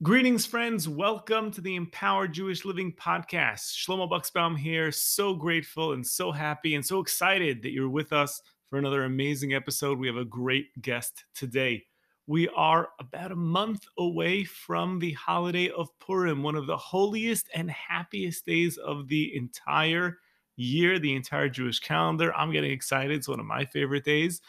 Greetings, friends. Welcome to the Empowered Jewish Living podcast. Shlomo Buxbaum here. So grateful and so happy and so excited that you're with us for another amazing episode. We have a great guest today. We are about a month away from the holiday of Purim, one of the holiest and happiest days of the entire year, the entire Jewish calendar. I'm getting excited. It's one of my favorite days.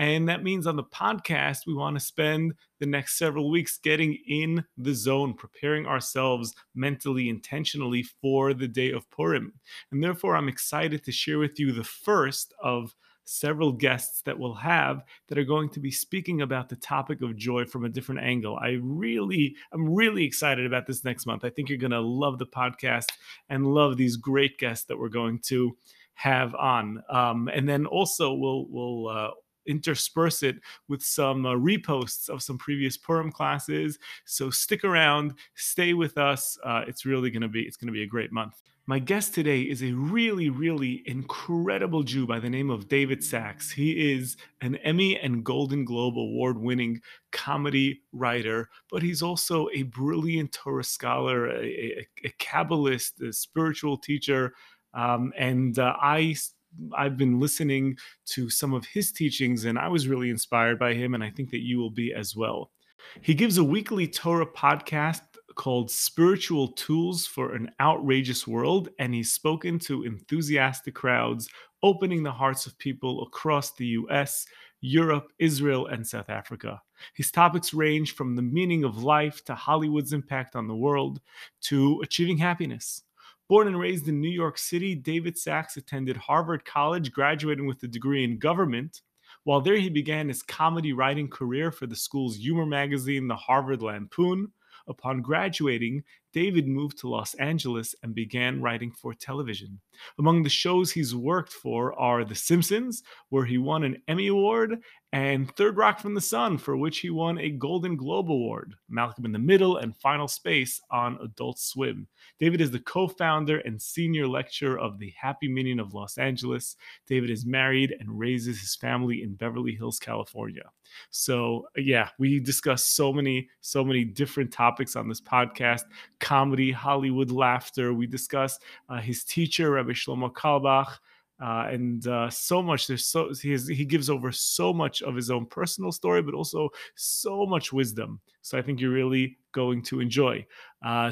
And that means on the podcast, we want to spend the next several weeks getting in the zone, preparing ourselves mentally, intentionally for the day of Purim. And therefore, I'm excited to share with you the first of several guests that we'll have that are going to be speaking about the topic of joy from a different angle. I'm really excited about this next month. I think you're going to love the podcast and love these great guests that we're going to have on. And then also we'll intersperse it with some reposts of some previous Purim classes. So stick around, stay with us. It's going to be a great month. My guest today is a really, really incredible Jew by the name of David Sacks. He is an Emmy and Golden Globe award-winning comedy writer, but he's also a brilliant Torah scholar, a Kabbalist, a spiritual teacher, I've been listening to some of his teachings, and I was really inspired by him, and I think that you will be as well. He gives a weekly Torah podcast called Spiritual Tools for an Outrageous World, and he's spoken to enthusiastic crowds, opening the hearts of people across the U.S., Europe, Israel, and South Africa. His topics range from the meaning of life to Hollywood's impact on the world to achieving happiness. Born and raised in New York City, David Sacks attended Harvard College, graduating with a degree in government. While there, he began his comedy writing career for the school's humor magazine, The Harvard Lampoon. Upon graduating, David moved to Los Angeles and began writing for television. Among the shows he's worked for are The Simpsons, where he won an Emmy Award, and Third Rock from the Sun, for which he won a Golden Globe Award, Malcolm in the Middle, and Final Space on Adult Swim. David is the co-founder and senior lecturer of The Happy Minyan of Los Angeles. David is married and raises his family in Beverly Hills, California. So yeah, we discuss so many different topics on this podcast. Comedy, Hollywood, laughter. We discuss his teacher, Rabbi Shlomo Carlebach, so much. He gives over so much of his own personal story, but also so much wisdom. So I think you're really going to enjoy.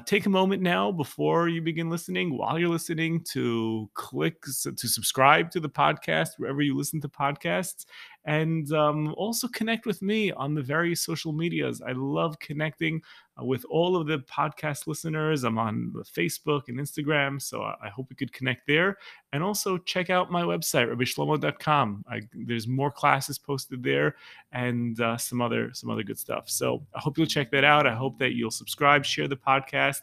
Take a moment now before you begin listening, while you're listening, to to subscribe to the podcast wherever you listen to podcasts, and also connect with me on the various social medias. I love connecting with all of the podcast listeners. I'm on Facebook and Instagram, so I hope we could connect there. And also check out my website, rabbishlomo.com. There's more classes posted there, and some other good stuff. So I hope you'll check that out. I hope that you'll subscribe, share the podcast,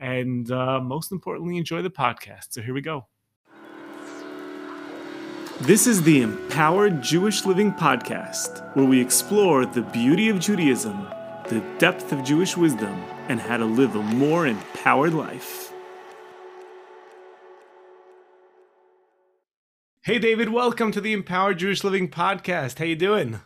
and most importantly, enjoy the podcast. So here we go. This is the Empowered Jewish Living Podcast, where we explore the beauty of Judaism, the depth of Jewish wisdom, and how to live a more empowered life. Hey, David, welcome to the Empowered Jewish Living Podcast. How you doing?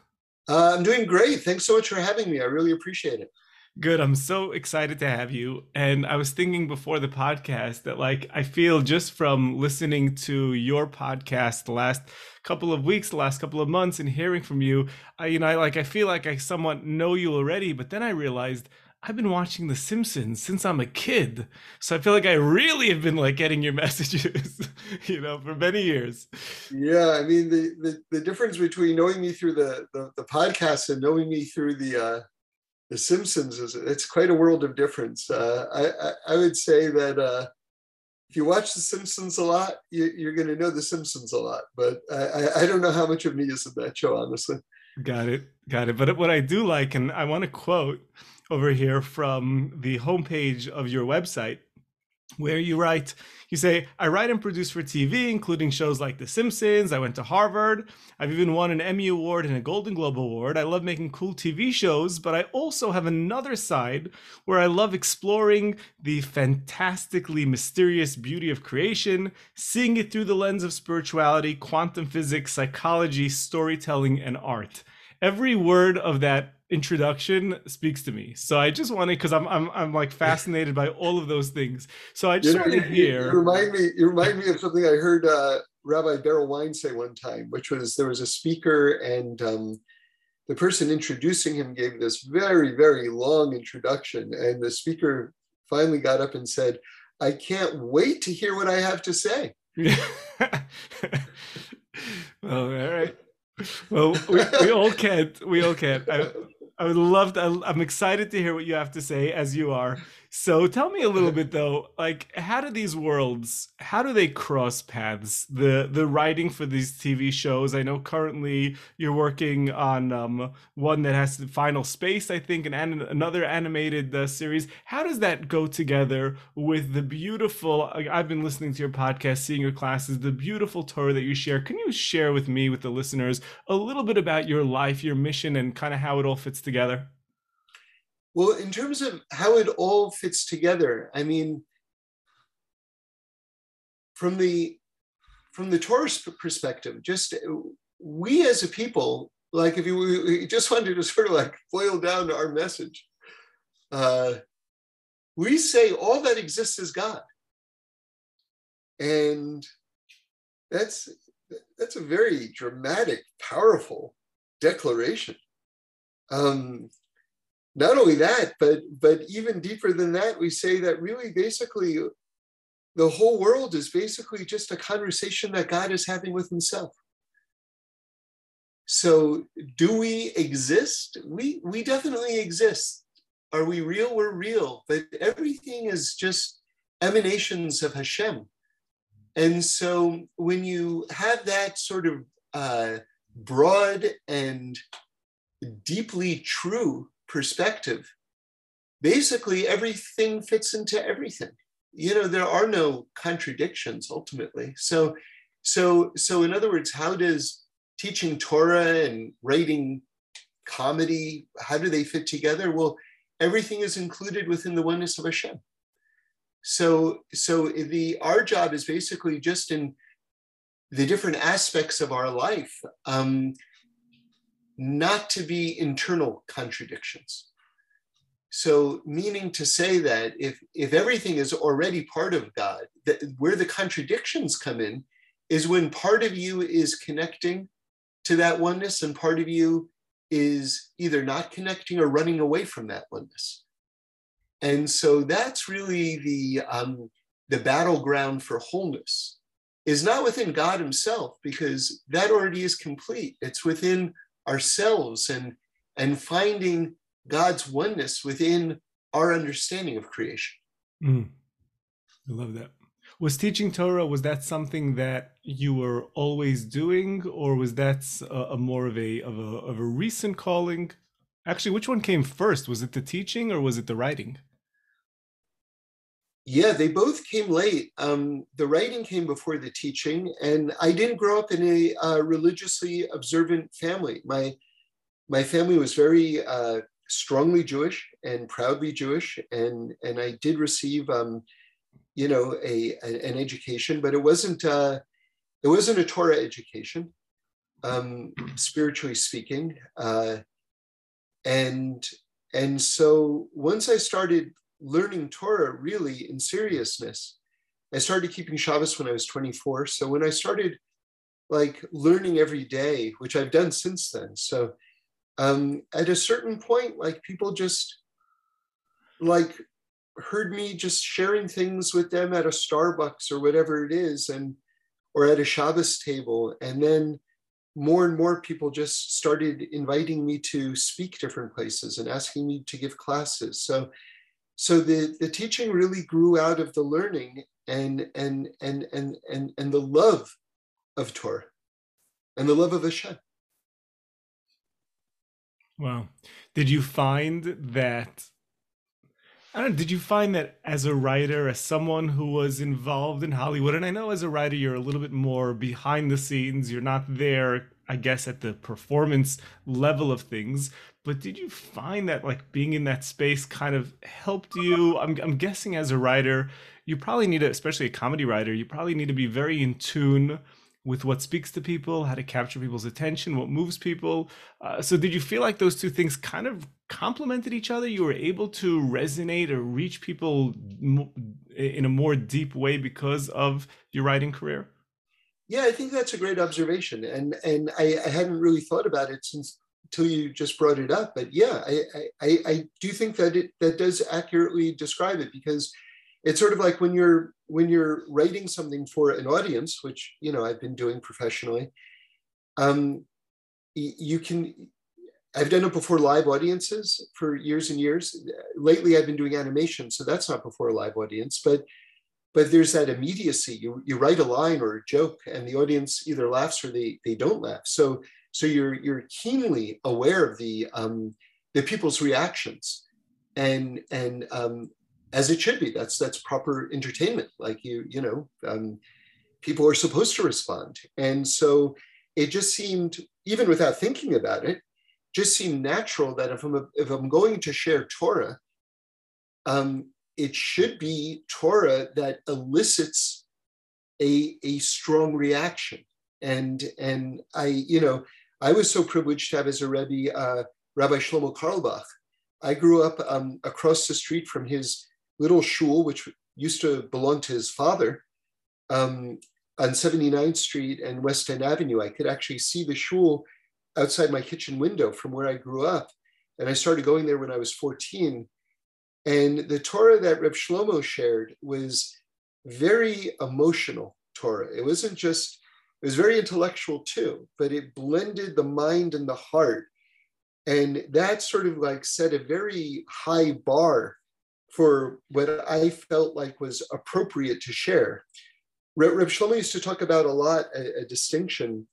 I'm doing great. Thanks so much for having me. I really appreciate it. Good. I'm so excited to have you. And I was thinking before the podcast that, like, I feel just from listening to your podcast the last couple of weeks, the last couple of months, and hearing from you, I feel like I somewhat know you already, but then I realized I've been watching The Simpsons since I'm a kid. So I feel like I really have been like getting your messages, for many years. Yeah. I mean, the difference between knowing me through the podcast and knowing me through The Simpsons it's quite a world of difference. I would say that if you watch The Simpsons a lot, you're going to know The Simpsons a lot. But I don't know how much of me is in that show, honestly. Got it. But what I do like, and I want to quote over here from the homepage of your website, where you write, you say, I write and produce for TV, including shows like The Simpsons. I went to Harvard. I've even won an Emmy Award and a Golden Globe Award. I love making cool TV shows, but I also have another side where I love exploring the fantastically mysterious beauty of creation, seeing it through the lens of spirituality, quantum physics, psychology, storytelling, and art. every word of that introduction speaks to me. So I just want to, because I'm like fascinated by all of those things. So I just want to hear. You remind me of something I heard Rabbi Beryl Wine say one time, which was there was a speaker and the person introducing him gave this very, very long introduction. And the speaker finally got up and said, "I can't wait to hear what I have to say." All right. Well, we all can't. We all can't. I would love to. I'm excited to hear what you have to say, as you are. So tell me a little bit, though, like, how do these worlds, how do they cross paths? The writing for these TV shows, I know currently you're working on one that has Final Space, I think, and another animated series. How does that go together with the beautiful, I've been listening to your podcast, seeing your classes, the beautiful Torah that you share. Can you share with me, with the listeners, a little bit about your life, your mission, and kind of how it all fits together? Well, in terms of how it all fits together, I mean, from the Torah perspective, just we as a people, like if you just wanted to sort of like boil down our message, we say all that exists is God, and that's a very dramatic, powerful declaration. Not only that, but even deeper than that, we say that really basically the whole world is basically just a conversation that God is having with himself. So do we exist? We definitely exist. Are we real? We're real. But everything is just emanations of Hashem. And so when you have that sort of broad and deeply true perspective, basically everything fits into everything. You know, there are no contradictions ultimately. So in other words, how does teaching Torah and writing comedy, how do they fit together? Well, everything is included within the oneness of Hashem. So our job is basically just in the different aspects of our life, not to be internal contradictions. So meaning to say that if everything is already part of God, that where the contradictions come in is when part of you is connecting to that oneness and part of you is either not connecting or running away from that oneness. And so that's really the battleground for wholeness, is not within God himself, because that already is complete. It's within ourselves and finding God's oneness within our understanding of creation. I love that. Was teaching Torah, was that something that you were always doing, or was that a more of a recent calling? Actually, which one came first? Was it the teaching or was it the writing? Yeah, they both came late. The writing came before the teaching, and I didn't grow up in a religiously observant family. My family was very strongly Jewish and proudly Jewish, and I did receive, an education, but it wasn't a Torah education, spiritually speaking, and so once I started learning Torah really in seriousness, I started keeping Shabbos when I was 24. So when I started like learning every day, which I've done since then. So at a certain point, like people just like heard me just sharing things with them at a Starbucks or whatever it is, or at a Shabbos table. And then more and more people just started inviting me to speak different places and asking me to give classes. So the teaching really grew out of the learning and the love of Torah and the love of Hashem. Wow. Did you find that, as a writer, as someone who was involved in Hollywood, and I know as a writer, you're a little bit more behind the scenes, you're not there, I guess, at the performance level of things, but did you find that like being in that space kind of helped you? I'm guessing as a writer, you probably need to, especially a comedy writer, you probably need to be very in tune with what speaks to people, how to capture people's attention, what moves people. So did you feel like those two things kind of complemented each other? You were able to resonate or reach people in a more deep way because of your writing career? Yeah, I think that's a great observation. And I hadn't really thought about it since till you just brought it up. But yeah, I do think that that does accurately describe it, because it's sort of like when you're writing something for an audience, which, you know, I've been doing professionally, I've done it before live audiences for years and years. Lately, I've been doing animation, so that's not before a live audience, but there's that immediacy. You write a line or a joke and the audience either laughs or they don't laugh. So you're keenly aware of the people's reactions, and as it should be. That's proper entertainment. Like people are supposed to respond. And so it just seemed, even without thinking about it, just seemed natural that if I'm going to share Torah, it should be Torah that elicits a strong reaction. And I was so privileged to have as a Rebbe Rabbi Shlomo Carlebach. I grew up across the street from his little shul, which used to belong to his father, on 79th Street and West End Avenue. I could actually see the shul outside my kitchen window from where I grew up. And I started going there when I was 14. And the Torah that Reb Shlomo shared was very emotional Torah. It wasn't just, it was very intellectual too, but it blended the mind and the heart. And that sort of like set a very high bar for what I felt like was appropriate to share. Reb Shlomo used to talk about a lot, a distinction.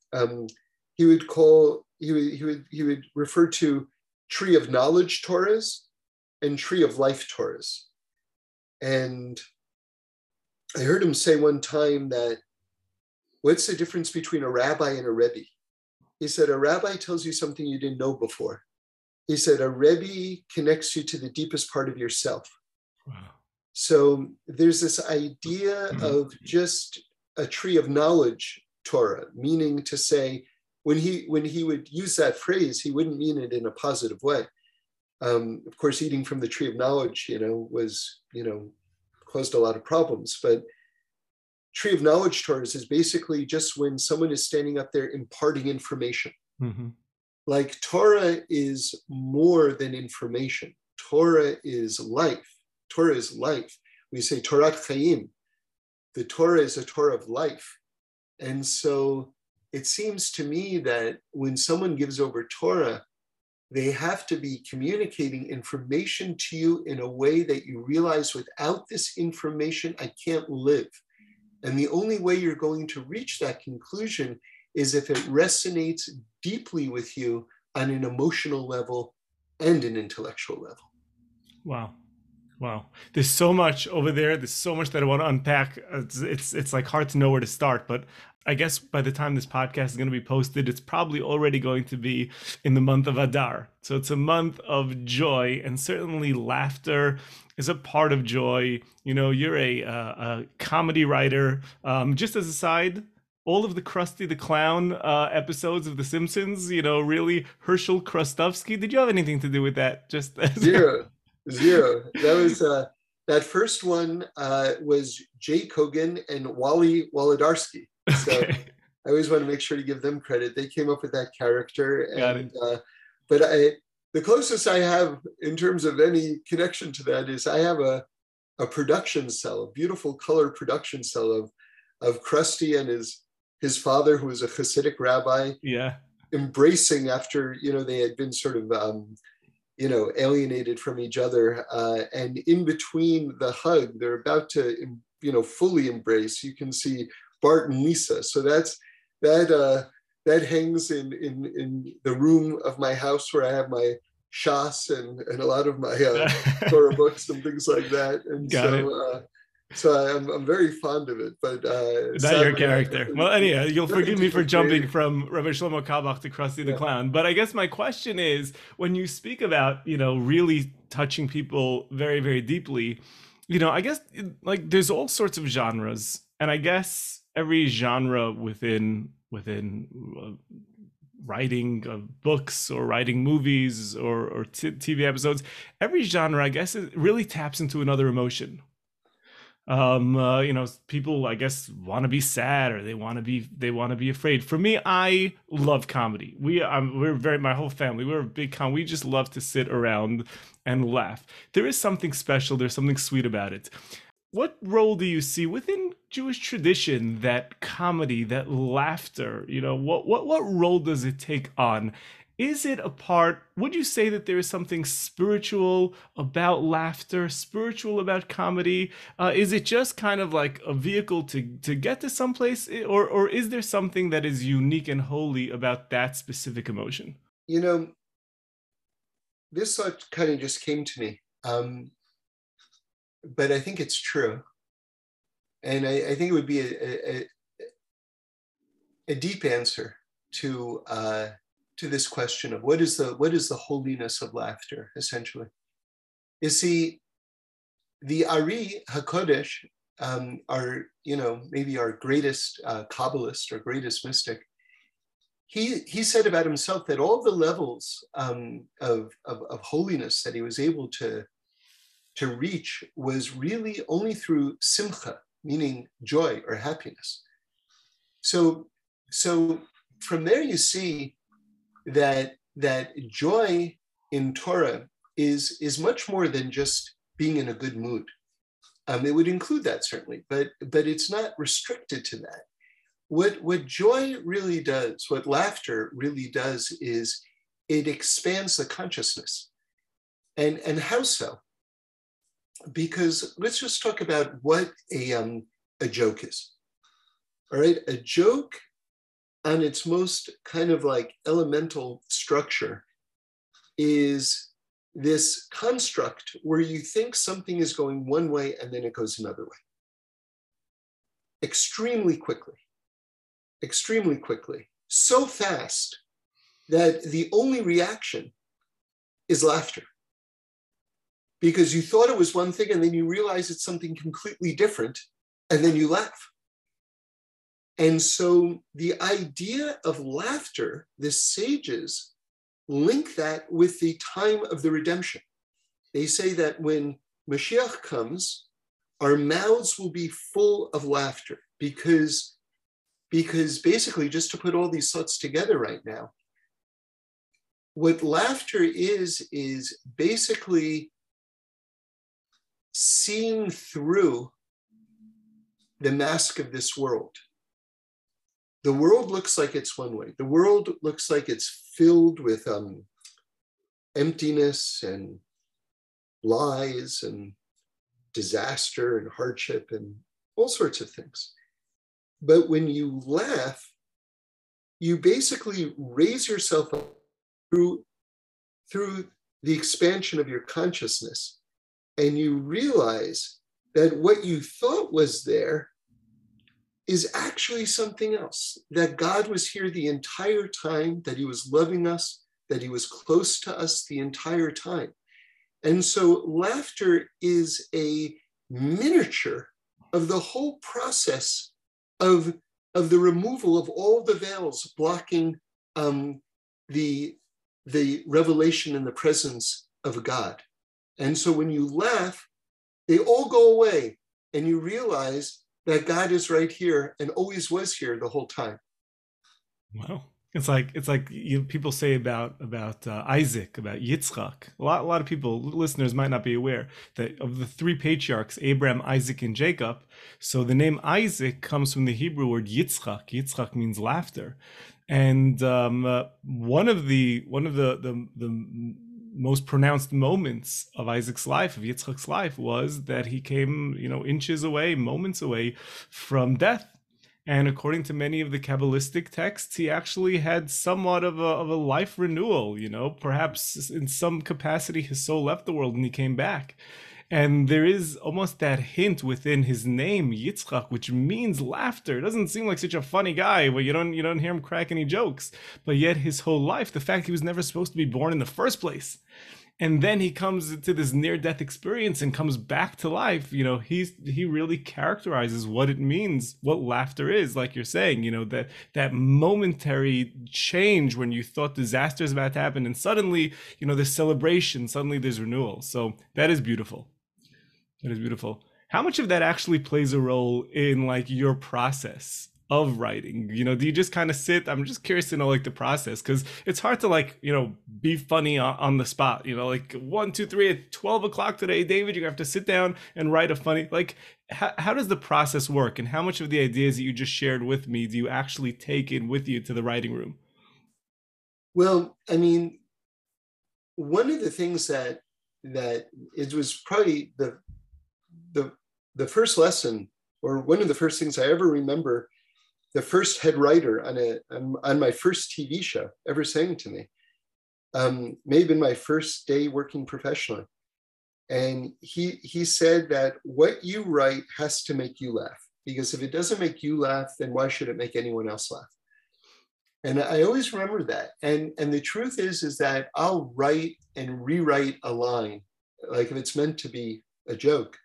He would refer to tree of knowledge Torahs and tree of life Torahs. And I heard him say one time that, what's the difference between a rabbi and a Rebbe? He said, a rabbi tells you something you didn't know before. He said, a Rebbe connects you to the deepest part of yourself. Wow. So there's this idea of just a tree of knowledge Torah, meaning to say, when he would use that phrase, he wouldn't mean it in a positive way. Of course, eating from the tree of knowledge, caused a lot of problems. But tree of knowledge Torahs is basically just when someone is standing up there imparting information. Mm-hmm. Like Torah is more than information. Torah is life. Torah is life. We say Torat Chaim. The Torah is a Torah of life. And so it seems to me that when someone gives over Torah, they have to be communicating information to you in a way that you realize, without this information, I can't live. And the only way you're going to reach that conclusion is if it resonates deeply with you on an emotional level and an intellectual level. Wow. Wow. There's so much over there. There's so much that I want to unpack. It's like hard to know where to start, but I guess by the time this podcast is going to be posted, it's probably already going to be in the month of Adar. So it's a month of joy, and certainly laughter is a part of joy. You know, you're a comedy writer. Just as a side, all of the Krusty the Clown episodes of The Simpsons, really Herschel Krustofsky. Did you have anything to do with that? Just Zero. That was that first one was Jay Kogan and Wally Wolodarski. So okay. I always want to make sure to give them credit. They came up with that character. And the closest I have in terms of any connection to that is I have a production cell, a beautiful color production cell of Krusty and his father, who was a Hasidic rabbi, embracing after, they had been sort of, alienated from each other. And in between the hug, they're about to, fully embrace. You can see Bart and Lisa. So that hangs in the room of my house where I have my shas and a lot of my Torah books and things like that. And I'm very fond of it. But it's not your character. Well, anyhow, you'll forgive me for jumping from Rabbi Shlomo Carlebach to Krusty the Clown. But I guess my question is, when you speak about really touching people very, very deeply, I guess like there's all sorts of genres. And I guess every genre within writing of books or writing movies or TV episodes. Every genre, I guess, it really taps into another emotion. People, I guess, want to be sad, or they want to be afraid. For me, I love comedy. My whole family, we're a big con. We just love to sit around and laugh. There is something special. There's something sweet about it. What role do you see within Jewish tradition, that comedy, that laughter? What role does it take on? Is it a part, would you say that there is something spiritual about laughter, spiritual about comedy? Is it just kind of like a vehicle to get to someplace? Or is there something that is unique and holy about that specific emotion? This kind of just came to me, but I think it's true. And I think it would be a deep answer to this question of what is the holiness of laughter, essentially. You see, the Ari HaKodesh, our greatest Kabbalist or greatest mystic, he said about himself that all the levels of holiness that he was able to reach was really only through simcha, meaning joy or happiness. So from there you see that joy in Torah is much more than just being in a good mood. It would include that, certainly, but it's not restricted to that. What joy really does, what laughter really does, is it expands the consciousness. And how so? Because let's just talk about what a joke is. All right, a joke, on its most kind of like elemental structure, is this construct where you think something is going one way and then it goes another way. Extremely quickly, so fast that the only reaction is laughter. Because you thought it was one thing and then you realize it's something completely different and then you laugh. And so the idea of laughter, the sages link that with the time of the redemption. They say that when Mashiach comes, our mouths will be full of laughter because basically, just to put all these thoughts together right now, what laughter is basically seeing through the mask of this world. The world looks like it's one way. The world looks like it's filled with emptiness and lies and disaster and hardship and all sorts of things. But when you laugh, you basically raise yourself up through the expansion of your consciousness, and you realize that what you thought was there is actually something else, that God was here the entire time, that he was loving us, that he was close to us the entire time. And so laughter is a miniature of the whole process of the removal of all the veils blocking the revelation and the presence of God. And so when you laugh, they all go away and you realize that God is right here and always was here the whole time. Wow. It's like people say about Isaac, about Yitzchak. A lot of people, listeners, might not be aware that of the three patriarchs, Abraham, Isaac, and Jacob. So the name Isaac comes from the Hebrew word Yitzchak. Yitzchak means laughter, and one of the most pronounced moments of Isaac's life, of Yitzchak's life, was that he came, inches away, moments away from death. And according to many of the Kabbalistic texts, he actually had somewhat of a life renewal, perhaps in some capacity his soul left the world and he came back. And there is almost that hint within his name, Yitzchak, which means laughter. It doesn't seem like such a funny guy, but you don't hear him crack any jokes. But yet his whole life, the fact he was never supposed to be born in the first place, and then he comes to this near-death experience and comes back to life, you know, he really characterizes what it means, what laughter is, like you're saying, you know, that momentary change when you thought disaster is about to happen, and suddenly, you know, there's celebration, suddenly there's renewal. So that is beautiful. That is beautiful. How much of that actually plays a role in, like, your process of writing? You know, do you just kind of sit? I'm just curious to know, like, the process, because it's hard to, like, you know, be funny on the spot, you know, like 1, 2, 3 at 12 o'clock today, David, you have to sit down and write a funny, like, how does the process work? And how much of the ideas that you just shared with me do you actually take in with you to the writing room? Well, I mean, one of the things that it was probably the first lesson, or one of the first things I ever remember, the first head writer on my first TV show ever saying to me, maybe my first day working professionally. And he said that what you write has to make you laugh, because if it doesn't make you laugh, then why should it make anyone else laugh? And I always remember that. And the truth is that I'll write and rewrite a line, like if it's meant to be a joke,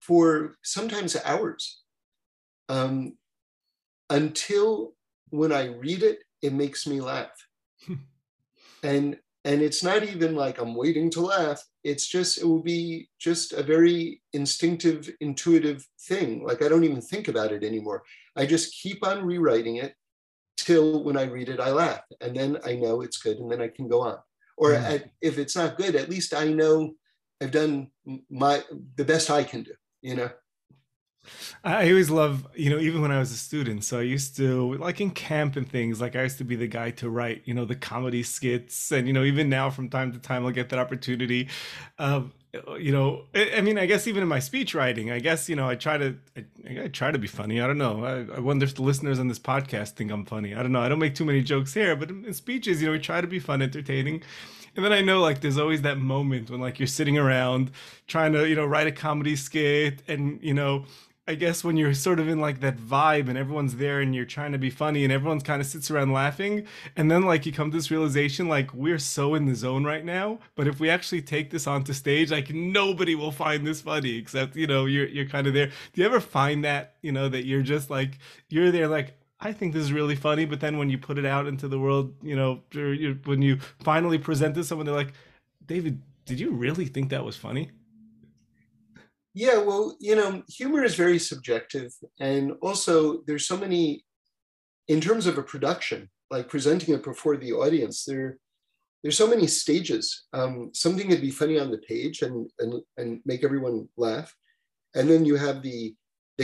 for sometimes hours, until when I read it, it makes me laugh. And it's not even like I'm waiting to laugh. It's just, it will be just a very instinctive, intuitive thing. Like I don't even think about it anymore. I just keep on rewriting it till when I read it, I laugh. And then I know it's good, and then I can go on. Or if it's not good, at least I know I've done the best I can do, you know? I always love, you know, even when I was a student, so I used to, like in camp and things, like I used to be the guy to write, you know, the comedy skits. And, you know, even now from time to time, I'll get that opportunity. You know, I mean, I guess even in my speech writing, I guess, you know, I try to be funny. I don't know. I wonder if the listeners on this podcast think I'm funny. I don't know. I don't make too many jokes here, but in speeches, you know, we try to be fun, entertaining. And then I know, like, there's always that moment when, like, you're sitting around trying to, you know, write a comedy skit, and, you know, I guess when you're sort of in like that vibe and everyone's there and you're trying to be funny and everyone's kind of sits around laughing. And then like you come to this realization, like we're so in the zone right now, but if we actually take this onto stage, like nobody will find this funny except, you know, you're kind of there. Do you ever find that, you know, that you're just like, you're there like, I think this is really funny. But then when you put it out into the world, you know, when you finally present to someone, they're like, David, did you really think that was funny? Yeah, well, you know, humor is very subjective. And also there's so many, in terms of a production, like presenting it before the audience, there's so many stages. Something could be funny on the page and make everyone laugh. And then you have the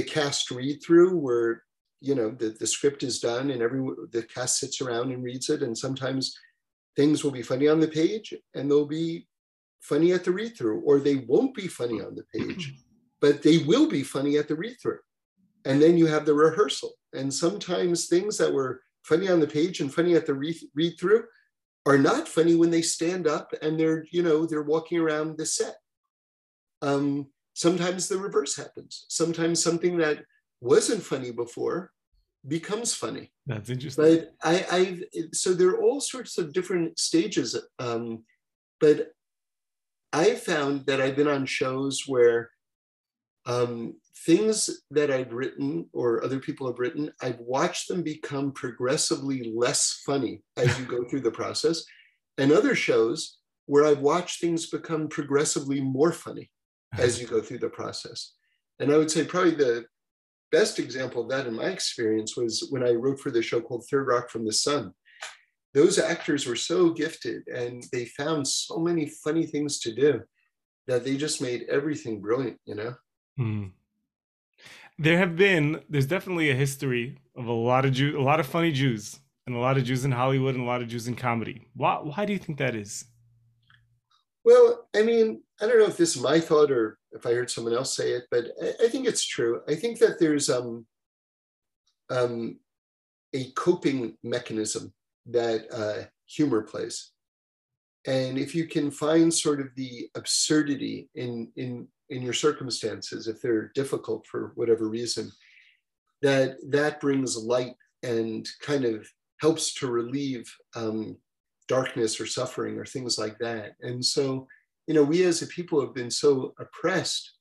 cast read through where, you know, the script is done and the cast sits around and reads it. And sometimes things will be funny on the page and they'll be funny at the read-through, or they won't be funny on the page, but they will be funny at the read-through. And then you have the rehearsal. And sometimes things that were funny on the page and funny at the read-through are not funny when they stand up and they're, you know, they're walking around the set. Sometimes the reverse happens. Sometimes something that wasn't funny before becomes funny. That's interesting. But so there are all sorts of different stages, but I found that I've been on shows where things that I've written or other people have written, I've watched them become progressively less funny as you go through the process, and other shows where I've watched things become progressively more funny as you go through the process. And I would say probably the best example of that in my experience was when I wrote for the show called Third Rock from the Sun. Those actors were so gifted and they found so many funny things to do that they just made everything brilliant, you know? Mm. There's definitely a history of a lot of funny Jews, and a lot of Jews in Hollywood, and a lot of Jews in comedy. Why do you think that is? Well, I mean, I don't know if this is my thought or if I heard someone else say it, but I think it's true. I think that there's a coping mechanism that humor plays. And if you can find sort of the absurdity in your circumstances, if they're difficult for whatever reason, that brings light and kind of helps to relieve darkness or suffering or things like that. And so, you know, we as a people have been so oppressed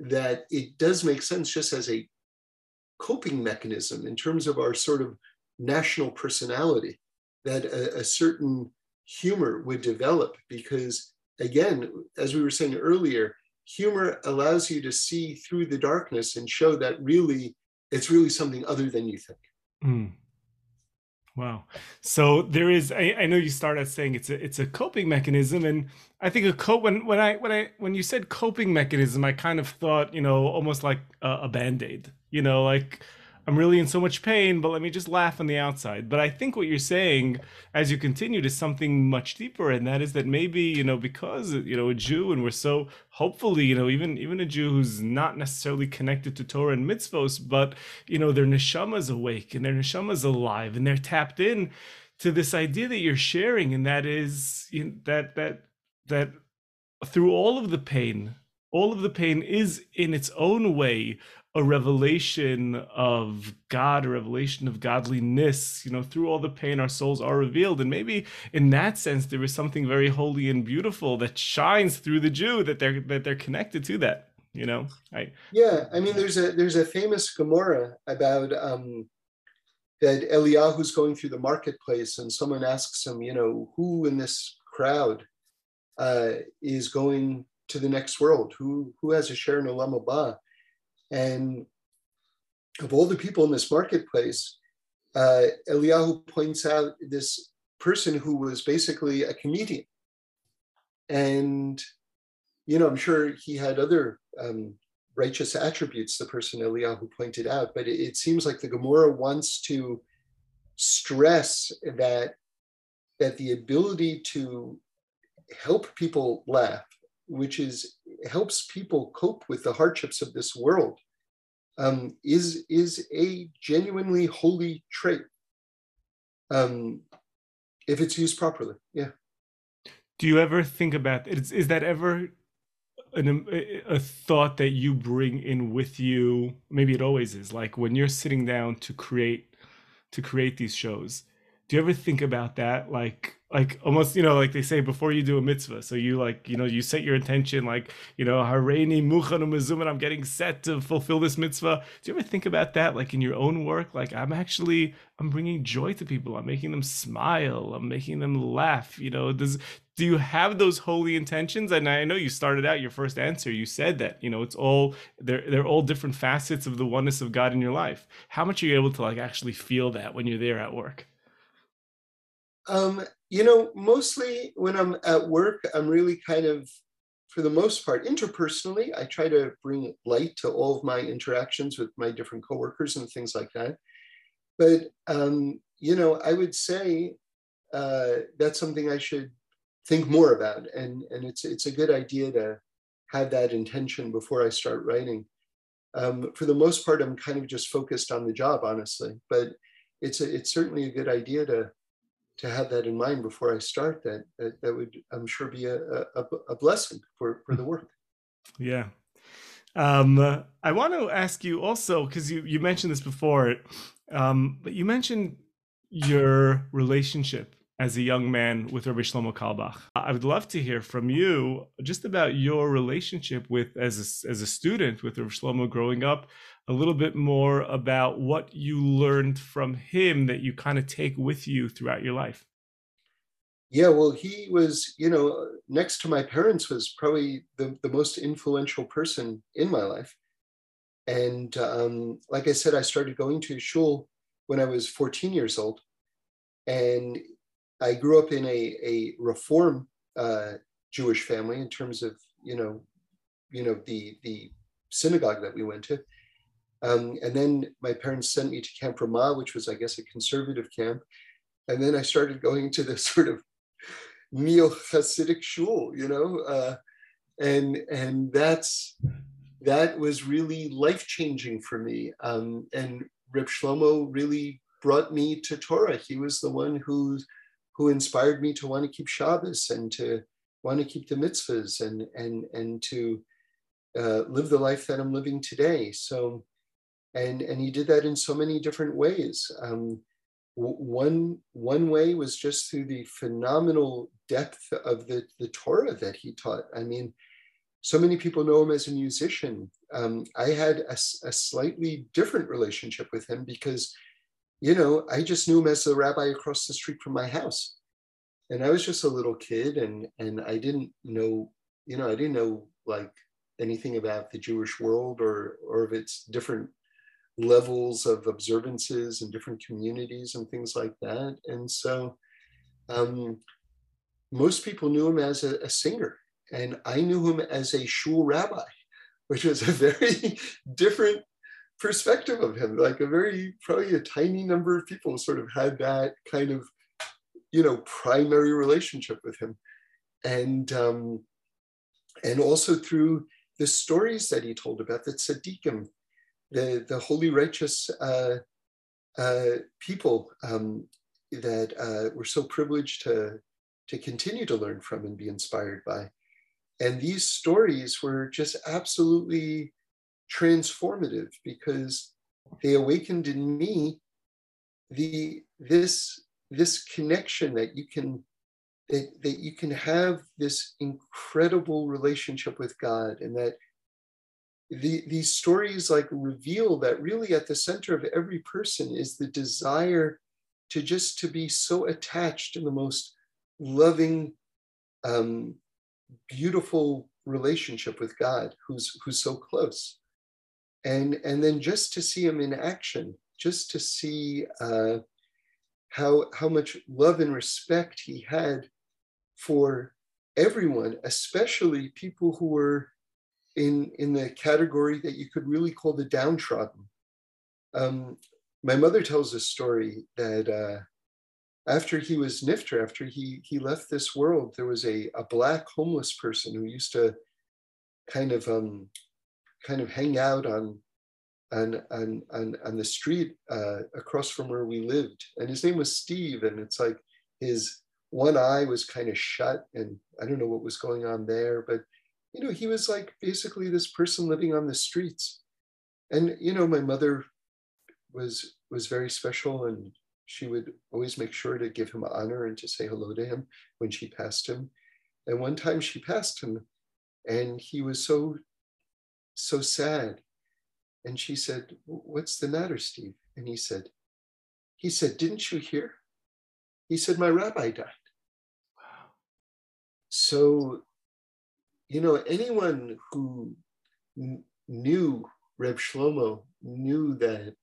that it does make sense just as a coping mechanism in terms of our sort of national personality that a certain humor would develop. Because again, as we were saying earlier, humor allows you to see through the darkness and show that really, it's really something other than you think. Mm. Wow. So there is, I know you started out saying it's a coping mechanism. And I think when you said coping mechanism, I kind of thought, you know, almost like a Band-Aid, you know, like I'm really in so much pain, but let me just laugh on the outside. But I think what you're saying as you continued is something much deeper. And that is that maybe, you know, because, you know, a Jew, and we're so hopefully, you know, even a Jew who's not necessarily connected to Torah and mitzvos, but, you know, their neshama's awake and their neshama's alive and they're tapped in to this idea that you're sharing. And that is, you know, that through all of the pain is in its own way a revelation of God, a revelation of godliness. You know, through all the pain, our souls are revealed. And maybe in that sense, there is something very holy and beautiful that shines through the Jew, that they're connected to that, you know? Yeah, I mean, there's a famous Gemara about that Eliyahu's going through the marketplace and someone asks him, you know, who in this crowd is going to the next world? Who has a share in Olam Haba? And of all the people in this marketplace, Eliyahu points out this person who was basically a comedian. And, you know, I'm sure he had other righteous attributes, the person Eliyahu pointed out, but it seems like the Gemara wants to stress that the ability to help people laugh, which helps people cope with the hardships of this world, is a genuinely holy trait, if it's used properly. Yeah. Do you ever think about it? Is that ever a thought that you bring in with you? Maybe it always is. Like when you're sitting down to create these shows, do you ever think about that? Like almost, you know, like they say before you do a mitzvah. So you like, you know, you set your intention, like, you know, Hareini Muchan U'Mezumah, I'm getting set to fulfill this mitzvah. Do you ever think about that? Like in your own work, like I'm bringing joy to people. I'm making them smile. I'm making them laugh. You know, do you have those holy intentions? And I know you started out your first answer. You said that, you know, it's all, they're all different facets of the oneness of God in your life. How much are you able to like actually feel that when you're there at work? You know, mostly when I'm at work, I'm really kind of, for the most part, interpersonally, I try to bring light to all of my interactions with my different coworkers and things like that. But, you know, I would say that's something I should think more about. And it's a good idea to have that intention before I start writing. For the most part, I'm kind of just focused on the job, honestly. But it's certainly a good idea to have that in mind before I start, that would, I'm sure, be a blessing for the work. Yeah. I want to ask you also, because you mentioned this before, but you mentioned your relationship as a young man with Rabbi Shlomo Carlebach. I would love to hear from you just about your relationship with, as a student with Rabbi Shlomo growing up, a little bit more about what you learned from him that you kind of take with you throughout your life. Yeah, well, he was, you know, next to my parents was probably the most influential person in my life. And like I said, I started going to shul when I was 14 years old. And I grew up in a Reform Jewish family in terms of, you know, the synagogue that we went to. And then my parents sent me to Camp Ramah, which was, I guess, a conservative camp. And then I started going to this sort of neo-Hasidic shul, you know, and that was really life-changing for me. And Reb Shlomo really brought me to Torah. He was the one who inspired me to want to keep Shabbos and to want to keep the mitzvahs and to live the life that I'm living today. So, and he did that in so many different ways. One way was just through the phenomenal depth of the Torah that he taught. I mean, so many people know him as a musician. I had a slightly different relationship with him because, you know, I just knew him as the rabbi across the street from my house. And I was just a little kid, and I didn't know, you know, I didn't know like anything about the Jewish world or of its different levels of observances and different communities and things like that. And so most people knew him as a singer, and I knew him as a shul rabbi, which was a very different perspective of him. Like probably a tiny number of people sort of had that kind of, you know, primary relationship with him. And also through the stories that he told about the tzaddikim, the holy righteous people that we're so privileged to continue to learn from and be inspired by. And these stories were just absolutely transformative because they awakened in me this connection that you can have this incredible relationship with God, and that these stories like reveal that really at the center of every person is the desire to be so attached in the most loving, beautiful relationship with God, who's so close. And then just to see him in action, just to see how much love and respect he had for everyone, especially people who were in the category that you could really call the downtrodden. My mother tells a story that after he was nifter, after he left this world, there was a black homeless person who used to kind of hang out on the street across from where we lived. And his name was Steve. And it's like his one eye was kind of shut, and I don't know what was going on there, but you know, he was like basically this person living on the streets. And, you know, my mother was very special, and she would always make sure to give him honor and to say hello to him when she passed him. And one time she passed him, and he was so sad. And she said, "What's the matter, Steve?" And he said, "Didn't you hear?" He said, "My rabbi died." Wow. So, you know, anyone who knew Reb Shlomo knew that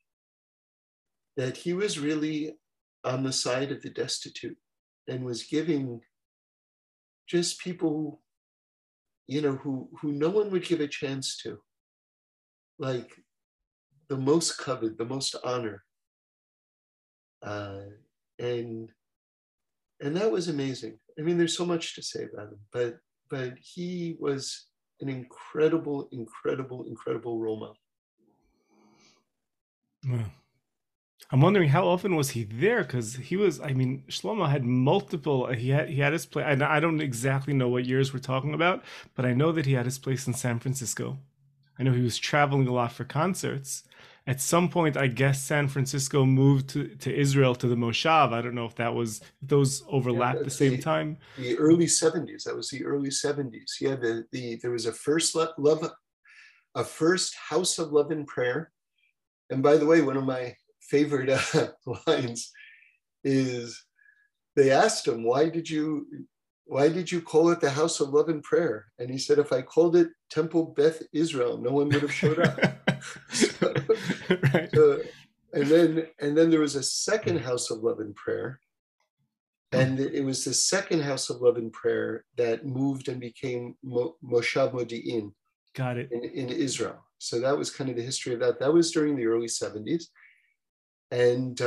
he was really on the side of the destitute and was giving just people, you know, who no one would give a chance to, like the most coveted, the most honored. And that was amazing. I mean, there's so much to say about him, but he was an incredible, incredible, incredible role model. Wow. I'm wondering how often was he there? Because he was, I mean, Shlomo had multiple, he had his place, and I don't exactly know what years we're talking about, but I know that he had his place in San Francisco. I know he was traveling a lot for concerts. At some point, I guess San Francisco moved to Israel, to the Moshav. I don't know if that was, those overlapped the same time. The early 70s, that was the early 70s. Yeah, there was a first House of Love and Prayer. And by the way, one of my favorite lines is, they asked him, why did you call it the House of Love and Prayer? And he said, if I called it Temple Beth Israel, no one would have showed up. So, right. And then there was a second House of Love and Prayer. And it was the second House of Love and Prayer that moved and became Moshav Modi'in. Got it. In Israel. So that was kind of the history of that. That was during the early 70s. And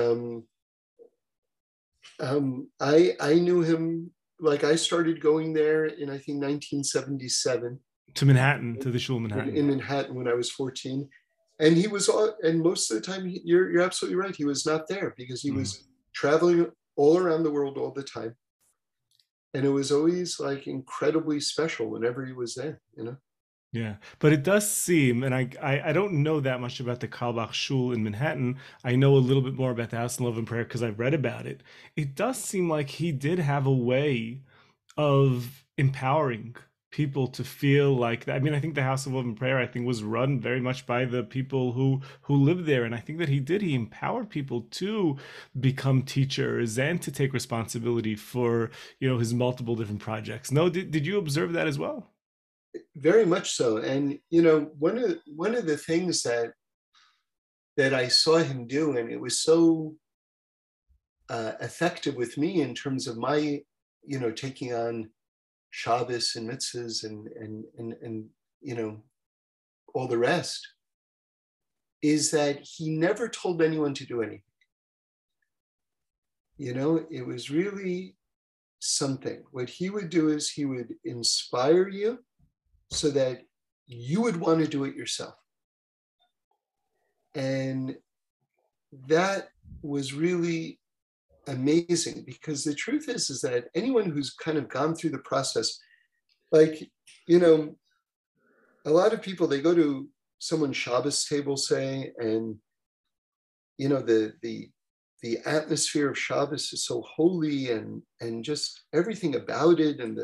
I knew him. Like I started going there in, I think, 1977. To Manhattan, to the Shul of Manhattan. In Manhattan when I was 14. And he was, and most of the time, you're absolutely right, he was not there because he was traveling all around the world all the time. And it was always like incredibly special whenever he was there, you know? Yeah, but it does seem, and I don't know that much about the Carlebach Shul in Manhattan. I know a little bit more about the House of Love and Prayer because I've read about it. It does seem like he did have a way of empowering people to feel like that. I mean, I think the House of Love and Prayer, I think, was run very much by the people who lived there. And I think that he empowered people to become teachers and to take responsibility for, you know, his multiple different projects. No, did you observe that as well? Very much so. And, you know, one of the things that I saw him do, and it was so effective with me in terms of my, you know, taking on Shabbos and mitzvahs and you know, all the rest, is that he never told anyone to do anything. You know, it was really something. What he would do is he would inspire you so that you would want to do it yourself. And that was really amazing, because the truth is that anyone who's kind of gone through the process, like, you know, a lot of people, they go to someone's Shabbos table, say, and, you know, the atmosphere of Shabbos is so holy, and just everything about it, and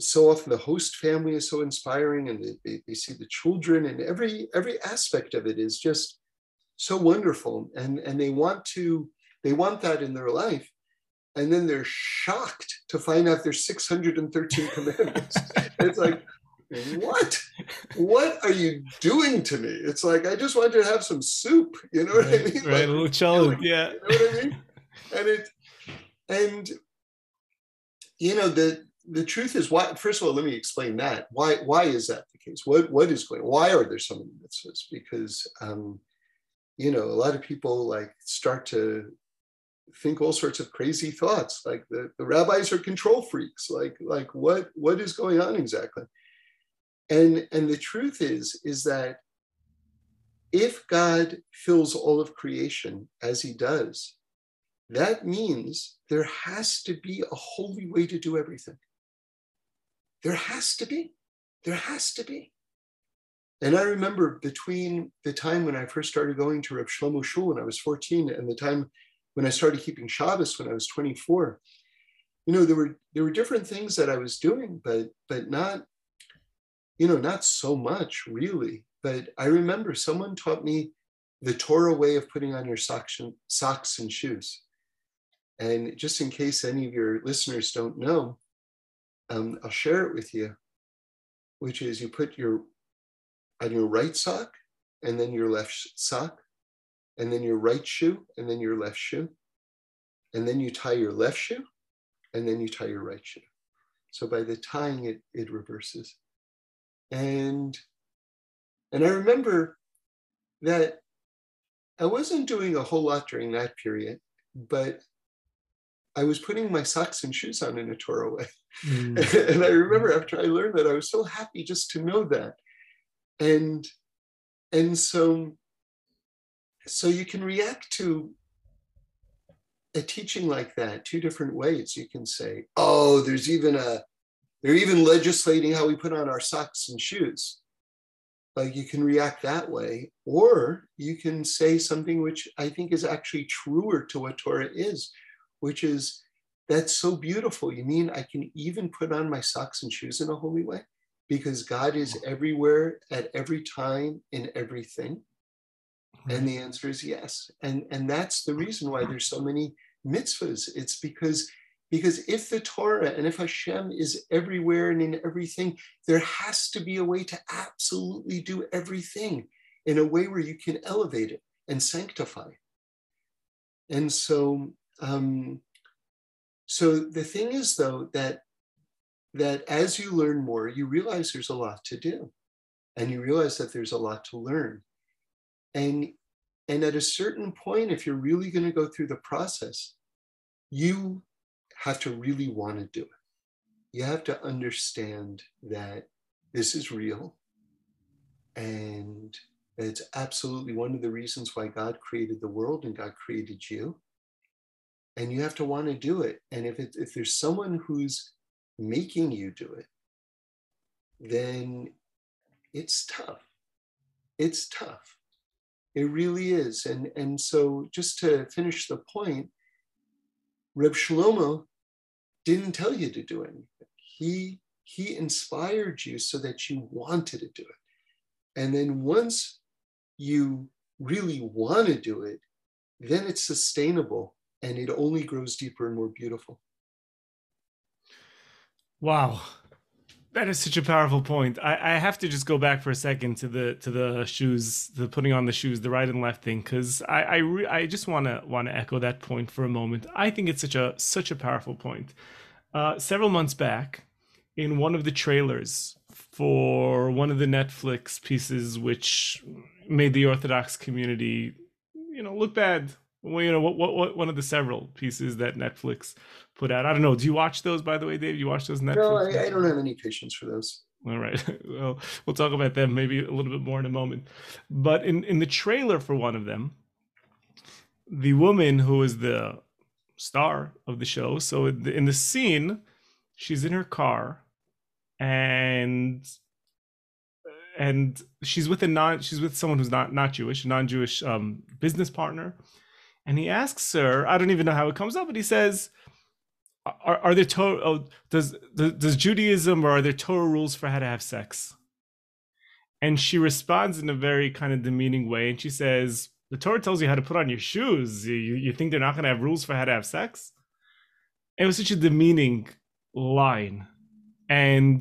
so often the host family is so inspiring, and they see the children, and every aspect of it is just so wonderful, and they want that in their life. And then they're shocked to find out there's 613 commandments. It's like, what are you doing to me? It's like, I just wanted to have some soup. You know what I mean? Right, like, a little challenge, yeah. You know what I mean? And you know, the truth is, why? First of all, let me explain that. Why is that the case? What is going on? Why are there so many mitzvahs? Because, you know, a lot of people like start to think all sorts of crazy thoughts, like the rabbis are control freaks, like what is going on exactly? And the truth is that if God fills all of creation as he does, that means there has to be a holy way to do everything. There has to be. And I remember between the time when I first started going to Reb Shlomo Shul when I was 14 and the time when I started keeping Shabbos when I was 24, you know, there were different things that I was doing, but not, you know, not so much really. But I remember someone taught me the Torah way of putting on your socks and shoes. And just in case any of your listeners don't know, I'll share it with you, which is you put on your right sock, and then your left sock, and then your right shoe, and then your left shoe, and then you tie your left shoe, and then you tie your right shoe. So by the tying, it reverses. And I remember that I wasn't doing a whole lot during that period, but I was putting my socks and shoes on in a Torah way. Mm. And I remember after I learned that, I was so happy just to know that. And so you can react to a teaching like that two different ways. You can say, oh, they're even legislating how we put on our socks and shoes. Like, you can react that way, or you can say something which I think is actually truer to what Torah is, which is, that's so beautiful. You mean I can even put on my socks and shoes in a holy way? Because God is everywhere, at every time, in everything? And the answer is yes. And that's the reason why there's so many mitzvahs. It's because if the Torah and if Hashem is everywhere and in everything, there has to be a way to absolutely do everything in a way where you can elevate it and sanctify it. And so, so the thing is, though, that as you learn more, you realize there's a lot to do, and you realize that there's a lot to learn. And at a certain point, if you're really going to go through the process, you have to really want to do it. You have to understand that this is real, and it's absolutely one of the reasons why God created the world and God created you. And you have to want to do it. And if there's someone who's making you do it, then it's tough. It's tough. It really is. And so just to finish the point, Reb Shlomo didn't tell you to do anything. He inspired you so that you wanted to do it. And then once you really want to do it, then it's sustainable and it only grows deeper and more beautiful. Wow. That is such a powerful point. I have to just go back for a second to the shoes, the putting on the shoes, the right and left thing, because I just want to echo that point for a moment. I think it's such a powerful point. Several months back, in one of the trailers for one of the Netflix pieces, which made the Orthodox community, look bad. Well, what one of the several pieces that Netflix put out. I don't know. Do you watch those, by the way, Dave? You watch those Netflix? No, I don't have any patience for those. All right. Well, we'll talk about them maybe a little bit more in a moment. But in the trailer for one of them, the woman who is the star of the show, so in the scene, she's in her car and she's with someone who's not Jewish, a non-Jewish business partner. And he asks her, I don't even know how it comes up, but he says, "Are there does Judaism, or are there Torah rules for how to have sex?" And she responds in a very kind of demeaning way, and she says, "The Torah tells you how to put on your shoes. You think they're not going to have rules for how to have sex?" It was such a demeaning line, and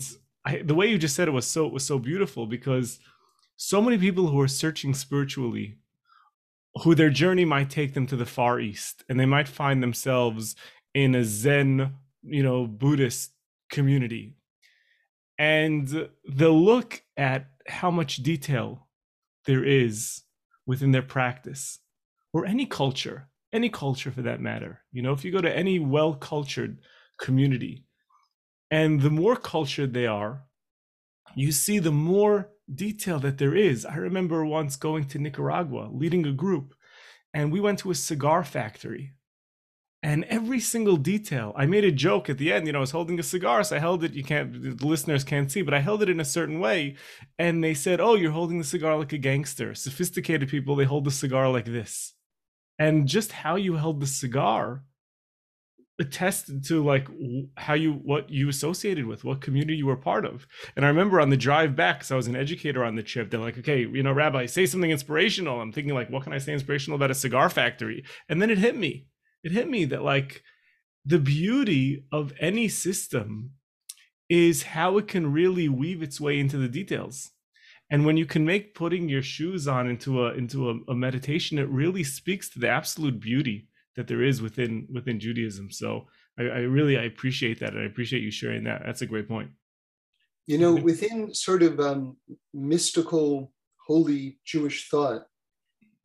the way you just said it was so beautiful, because so many people who are searching spiritually, who their journey might take them to the Far East, and they might find themselves in a Zen, Buddhist community. And they'll look at how much detail there is within their practice, or any culture for that matter. If you go to any well-cultured community, and the more cultured they are, you see the more detail that there is. I remember once going to Nicaragua, leading a group, and we went to a cigar factory, and every single detail, I made a joke at the end, I was holding a cigar, so I held it, the listeners can't see, but I held it in a certain way, and they said, "Oh, you're holding the cigar like a gangster." Sophisticated people, they hold the cigar like this. And just how you held the cigar attested to what you associated with, what community you were part of. And I remember on the drive back, because I was an educator on the trip, they're like, "Okay, Rabbi, say something inspirational." I'm thinking, what can I say inspirational about a cigar factory? And then it hit me that the beauty of any system is how it can really weave its way into the details. And when you can make putting your shoes on into a meditation, it really speaks to the absolute beauty that there is within Judaism. So I appreciate that, and I appreciate you sharing that. That's a great point. Within sort of mystical, holy Jewish thought,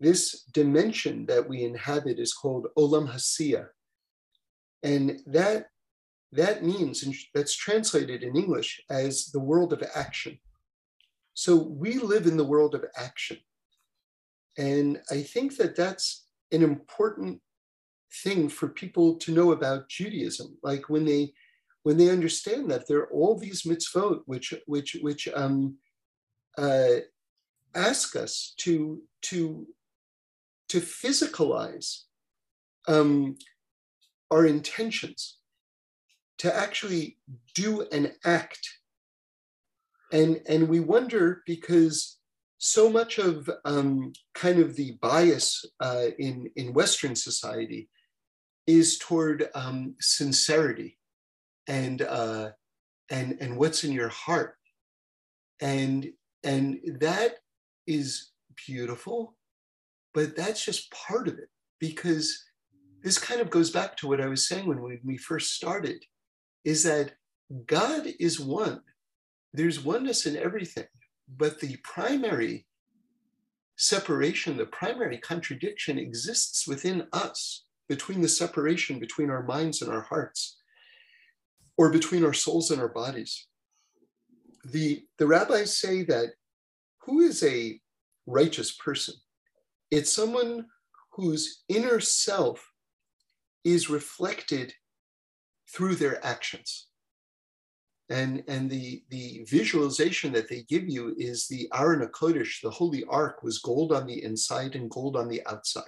this dimension that we inhabit is called Olam HaSia. And that means, and that's translated in English as the world of action. So we live in the world of action. And I think that that's an important thing for people to know about Judaism. When they understand that there are all these mitzvot which ask us to physicalize our intentions, to actually do and act. And we wonder, because so much of kind of the bias in Western society is toward sincerity and what's in your heart, and that is beautiful, but that's just part of it, because this kind of goes back to what I was saying when we first started, is that God is one. There's oneness in everything, but the primary separation, the primary contradiction exists within us, between the separation between our minds and our hearts, or between our souls and our bodies. The rabbis say that who is a righteous person? It's someone whose inner self is reflected through their actions. And the visualization that they give you is the aron Kodesh, the holy ark, was gold on the inside and gold on the outside.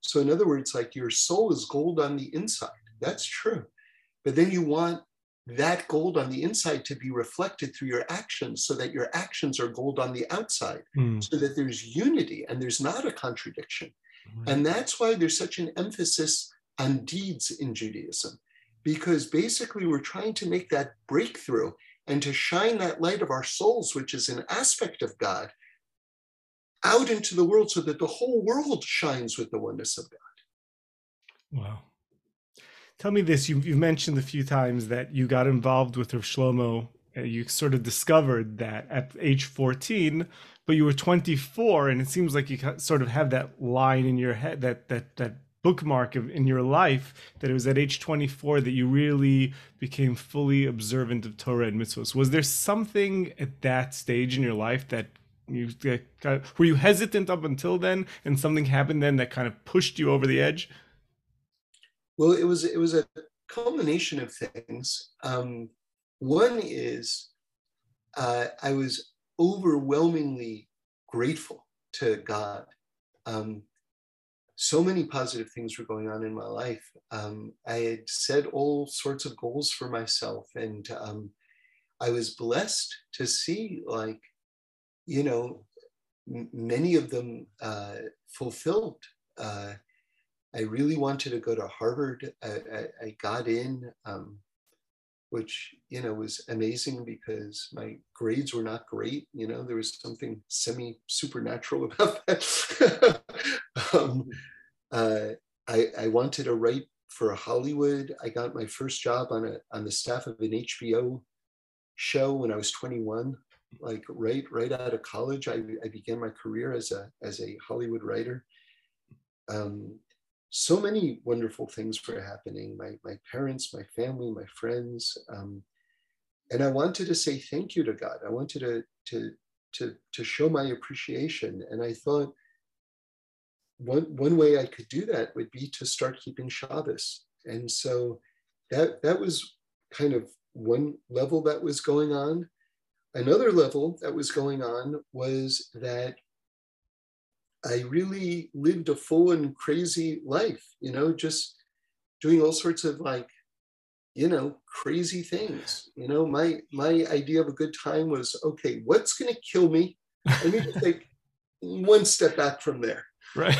So in other words, like your soul is gold on the inside. That's true. But then you want that gold on the inside to be reflected through your actions so that your actions are gold on the outside, so that there's unity and there's not a contradiction. Mm. And that's why there's such an emphasis on deeds in Judaism, because basically we're trying to make that breakthrough and to shine that light of our souls, which is an aspect of God, out into the world so that the whole world shines with the oneness of God. Wow. Tell me this, you've mentioned a few times that you got involved with Rav Shlomo, you sort of discovered that at age 14, but you were 24, and it seems like you sort of have that line in your head, that bookmark in your life, that it was at age 24 that you really became fully observant of Torah and mitzvahs. Was there something at that stage in your life that you, were you hesitant up until then, and something happened then that kind of pushed you over the edge? Well, it was a culmination of things. One is I was overwhelmingly grateful to God. So many positive things were going on in my life. I had set all sorts of goals for myself, and I was blessed to see, like, you know, many of them fulfilled. I really wanted to go to Harvard. I got in, which, you know, was amazing because my grades were not great. You know, there was something semi-supernatural about that. I wanted to write for Hollywood. I got my first job on the staff of an HBO show when I was 21. Like right out of college, I began my career as a Hollywood writer. So many wonderful things were happening, my parents, my family, my friends. And I wanted to say thank you to God. I wanted to show my appreciation. And I thought one way I could do that would be to start keeping Shabbos. And so that was kind of one level that was going on. Another level that was going on was that I really lived a full and crazy life, you know, just doing all sorts of, like, you know, crazy things. You know, my idea of a good time was, okay, what's going to kill me? Let me just take one step back from there. Right.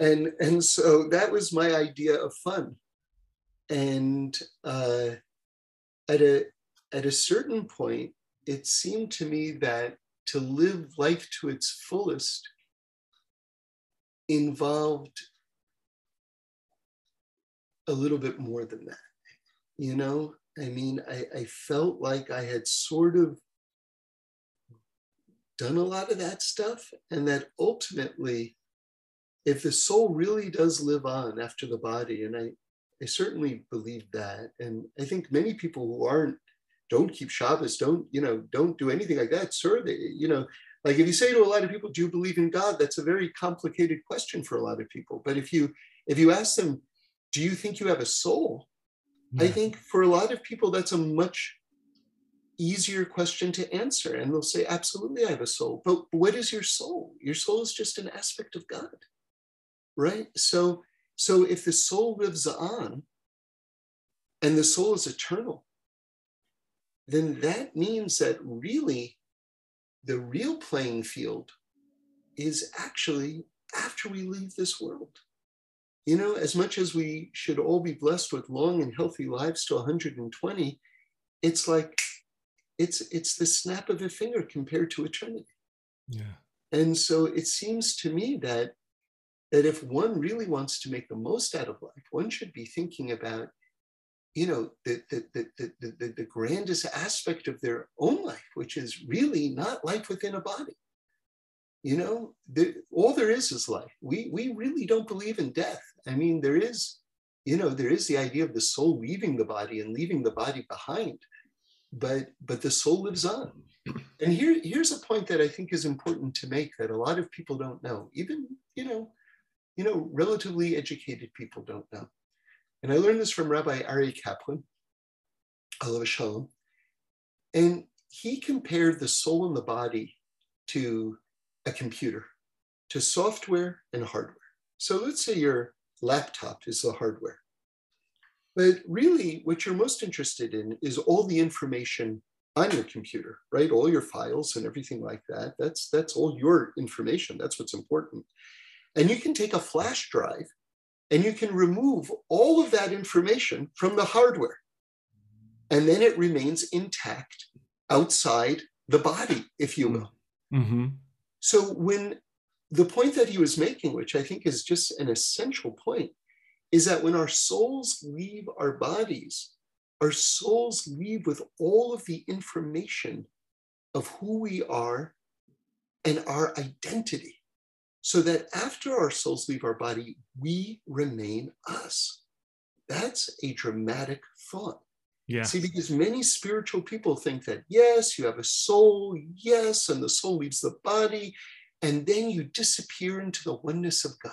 And so that was my idea of fun. And at a certain point, it seemed to me that to live life to its fullest involved a little bit more than that. You know, I mean, I felt like I had sort of done a lot of that stuff, and that ultimately, if the soul really does live on after the body, and I certainly believe that, and I think many people who don't keep Shabbos, don't do anything like that, sir, they, you know, like if you say to a lot of people, do you believe in God? That's a very complicated question for a lot of people. But if you ask them, do you think you have a soul? Yeah. I think for a lot of people, that's a much easier question to answer. And they'll say, absolutely, I have a soul. But what is your soul? Your soul is just an aspect of God, right? So if the soul lives on and the soul is eternal, then that means that really, the real playing field is actually after we leave this world. You know, as much as we should all be blessed with long and healthy lives to 120, it's like, it's the snap of a finger compared to eternity. Yeah. And so it seems to me that if one really wants to make the most out of life, one should be thinking about, you know, the grandest aspect of their own life, which is really not life within a body. You know, all there is life. We really don't believe in death. I mean, there is the idea of the soul leaving the body and leaving the body behind, but the soul lives on. And here's a point that I think is important to make that a lot of people don't know, even, you know, relatively educated people don't know. And I learned this from Rabbi Ari Kaplan, Alav Shalom, And he compared the soul and the body to a computer, to software and hardware. So let's say your laptop is the hardware. But really, what you're most interested in is all the information on your computer, right? All your files and everything like that. That's all your information. That's what's important. And you can take a flash drive and you can remove all of that information from the hardware. And then it remains intact outside the body, if you will. Mm-hmm. So when the point that he was making, which I think is just an essential point, is that when our souls leave our bodies, our souls leave with all of the information of who we are and our identity, so that after our souls leave our body, we remain us. That's a dramatic thought. Yeah. See, because many spiritual people think that, yes, you have a soul, yes, and the soul leaves the body, and then you disappear into the oneness of God.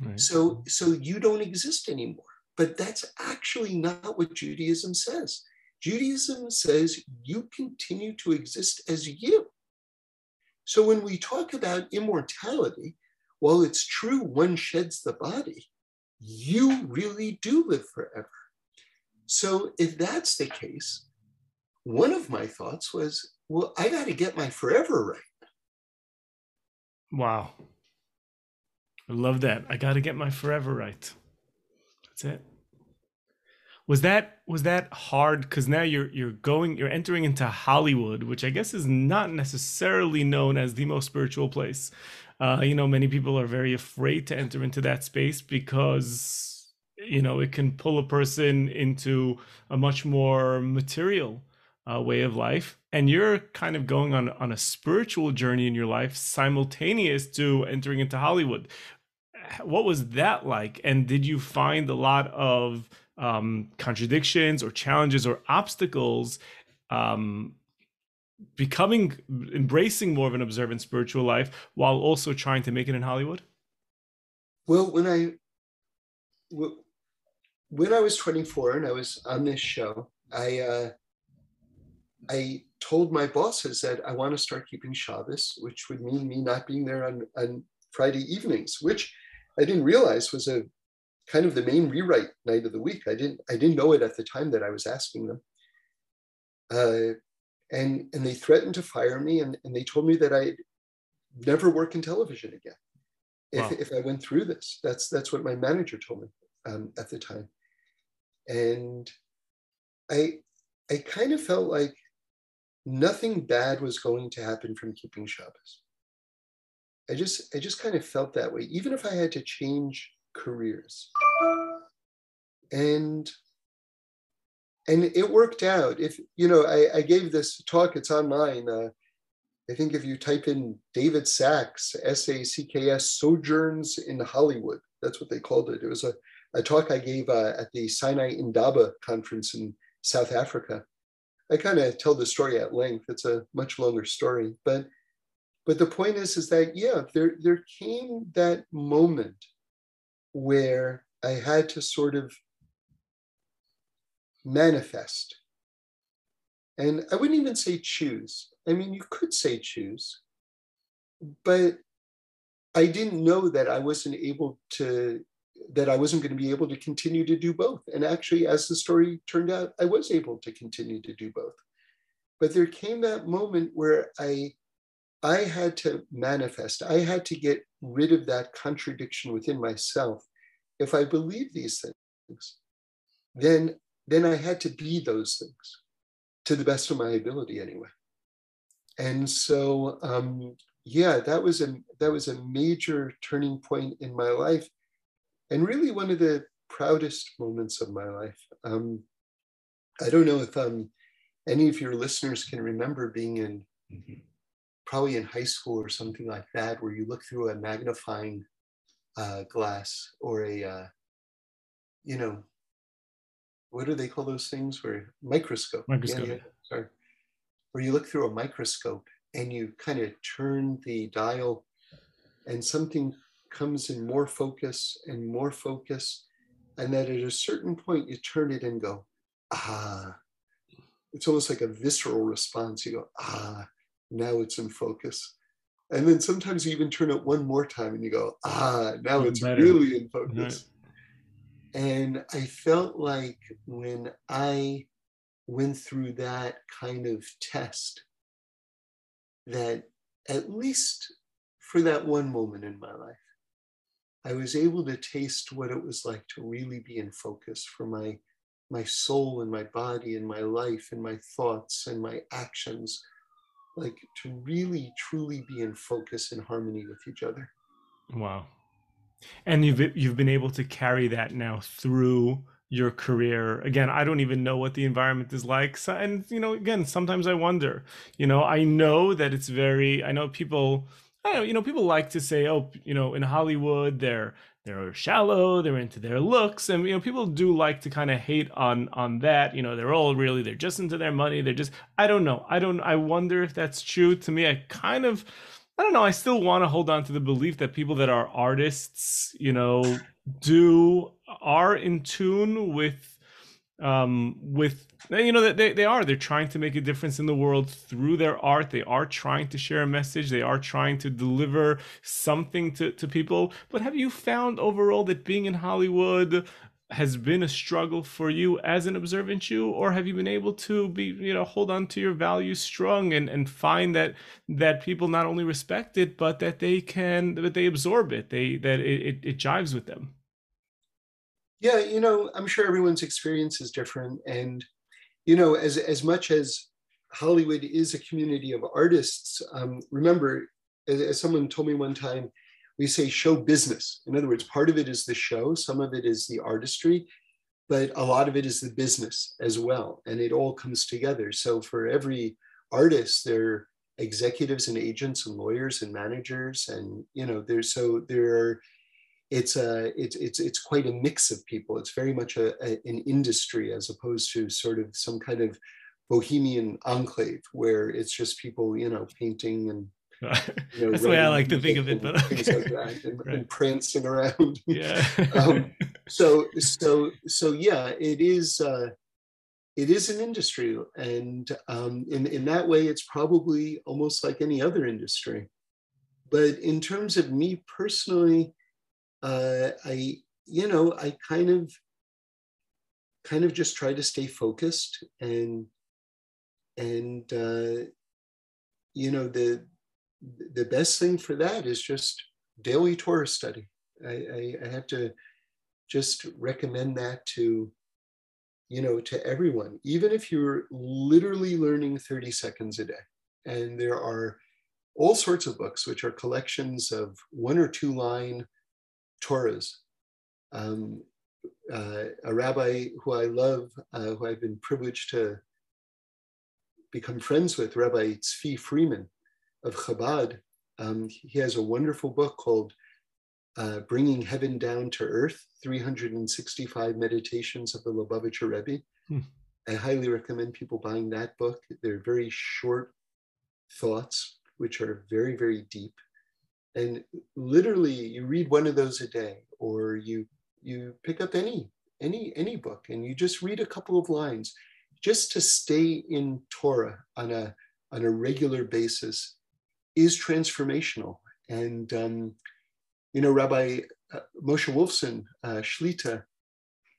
Right. So you don't exist anymore. But that's actually not what Judaism says. Judaism says you continue to exist as you. So when we talk about immortality, while it's true one sheds the body, you really do live forever. So if that's the case, one of my thoughts was, well, I got to get my forever right. Wow. I love that. I got to get my forever right. That's it. Was that hard? Because now you're entering into Hollywood, which I guess is not necessarily known as the most spiritual place. Many people are very afraid to enter into that space because, it can pull a person into a much more material way of life. And you're kind of going on a spiritual journey in your life simultaneous to entering into Hollywood. What was that like? And did you find a lot of contradictions or challenges or obstacles embracing more of an observant spiritual life while also trying to make it in Hollywood? Well, when I was 24 and I was on this show, I told my bosses that I want to start keeping Shabbos, which would mean me not being there on Friday evenings, which I didn't realize was a kind of the main rewrite night of the week. I didn't know it at the time that I was asking them. And they threatened to fire me, and they told me that I'd never work in television again if I went through this. That's what my manager told me at the time. And I kind of felt like nothing bad was going to happen from keeping Shabbos. I just kind of felt that way, even if I had to change careers. And it worked out. If I gave this talk, it's online. I think if you type in David Sacks, SACKS, Sojourns in Hollywood, that's what they called it. It was a talk I gave at the Sinai Indaba conference in South Africa. I kind of tell the story at length. It's a much longer story, but the point is that, yeah, there came that moment where I had to sort of manifest. And I wouldn't even say choose. I mean, you could say choose, but I didn't know that that I wasn't going to be able to continue to do both. And actually, as the story turned out, I was able to continue to do both. But there came that moment where I had to manifest. I had to get rid of that contradiction within myself. If I believe these things, then I had to be those things, to the best of my ability anyway. And so, that was a major turning point in my life, and really one of the proudest moments of my life. I don't know if any of your listeners can remember being in, mm-hmm, probably in high school or something like that, where you look through a magnifying glass or what do they call those things? Where microscope. Microscope. Yeah, sorry. Where you look through a microscope and you kind of turn the dial and something comes in more focus. And that at a certain point you turn it and go, ah, it's almost like a visceral response. You go, ah, now it's in focus. And then sometimes you even turn it one more time and you go, ah, now it's really in focus. Right. And I felt like when I went through that kind of test, that at least for that one moment in my life, I was able to taste what it was like to really be in focus for my soul and my body and my life and my thoughts and my actions, like to really, truly be in focus and harmony with each other. Wow. And you've been able to carry that now through your career. Again, I don't even know what the environment is like. So, and, you know, again, sometimes I wonder, you know, I know that it's very, I know people, I don't know, you know, people like to say, oh, you know, in Hollywood, they're shallow, they're into their looks. And, you know, people do like to kind of hate on that. You know, they're just into their money. They're just, I wonder if that's true. To me, I don't know. I still want to hold on to the belief that people that are artists, you know, are in tune with, you know, that they're trying to make a difference in the world through their art. They are trying to share a message. They are trying to deliver something to people. But have you found overall that being in Hollywood has been a struggle for you as an observant Jew, or have you been able to be, you know, hold on to your values strong and find that people not only respect it, but that they absorb it, it jives with them? Yeah, you know, I'm sure everyone's experience is different. And, you know, as much as Hollywood is a community of artists, remember, as someone told me one time, we say show business. In other words, part of it is the show, some of it is the artistry, but a lot of it is the business as well. And it all comes together. So for every artist, there are executives and agents and lawyers and managers. And, you know, it's quite a mix of people. It's very much an industry as opposed to sort of some kind of bohemian enclave where it's just people, you know, painting and, you know, that's the way I like to think of it, but okay. Things like that, and, right. And prancing around. Yeah. So yeah, it is an industry, and in that way, it's probably almost like any other industry. But in terms of me personally, I kind of just try to stay focused, and you know, the best thing for that is just daily Torah study. I have to just recommend that to, you know, to everyone, even if you're literally learning 30 seconds a day. And there are all sorts of books, which are collections of one or two line Torahs. A rabbi who I love, who I've been privileged to become friends with, Rabbi Tzvi Freeman of Chabad, he has a wonderful book called Bringing Heaven Down to Earth, 365 Meditations of the Lubavitcher Rebbe. I highly recommend people buying that book. They're very short thoughts, which are very, very deep. And literally, you read one of those a day, or you pick up any book, and you just read a couple of lines, just to stay in Torah on a regular basis is transformational. And, you know, Rabbi Moshe Wolfson, Shlita,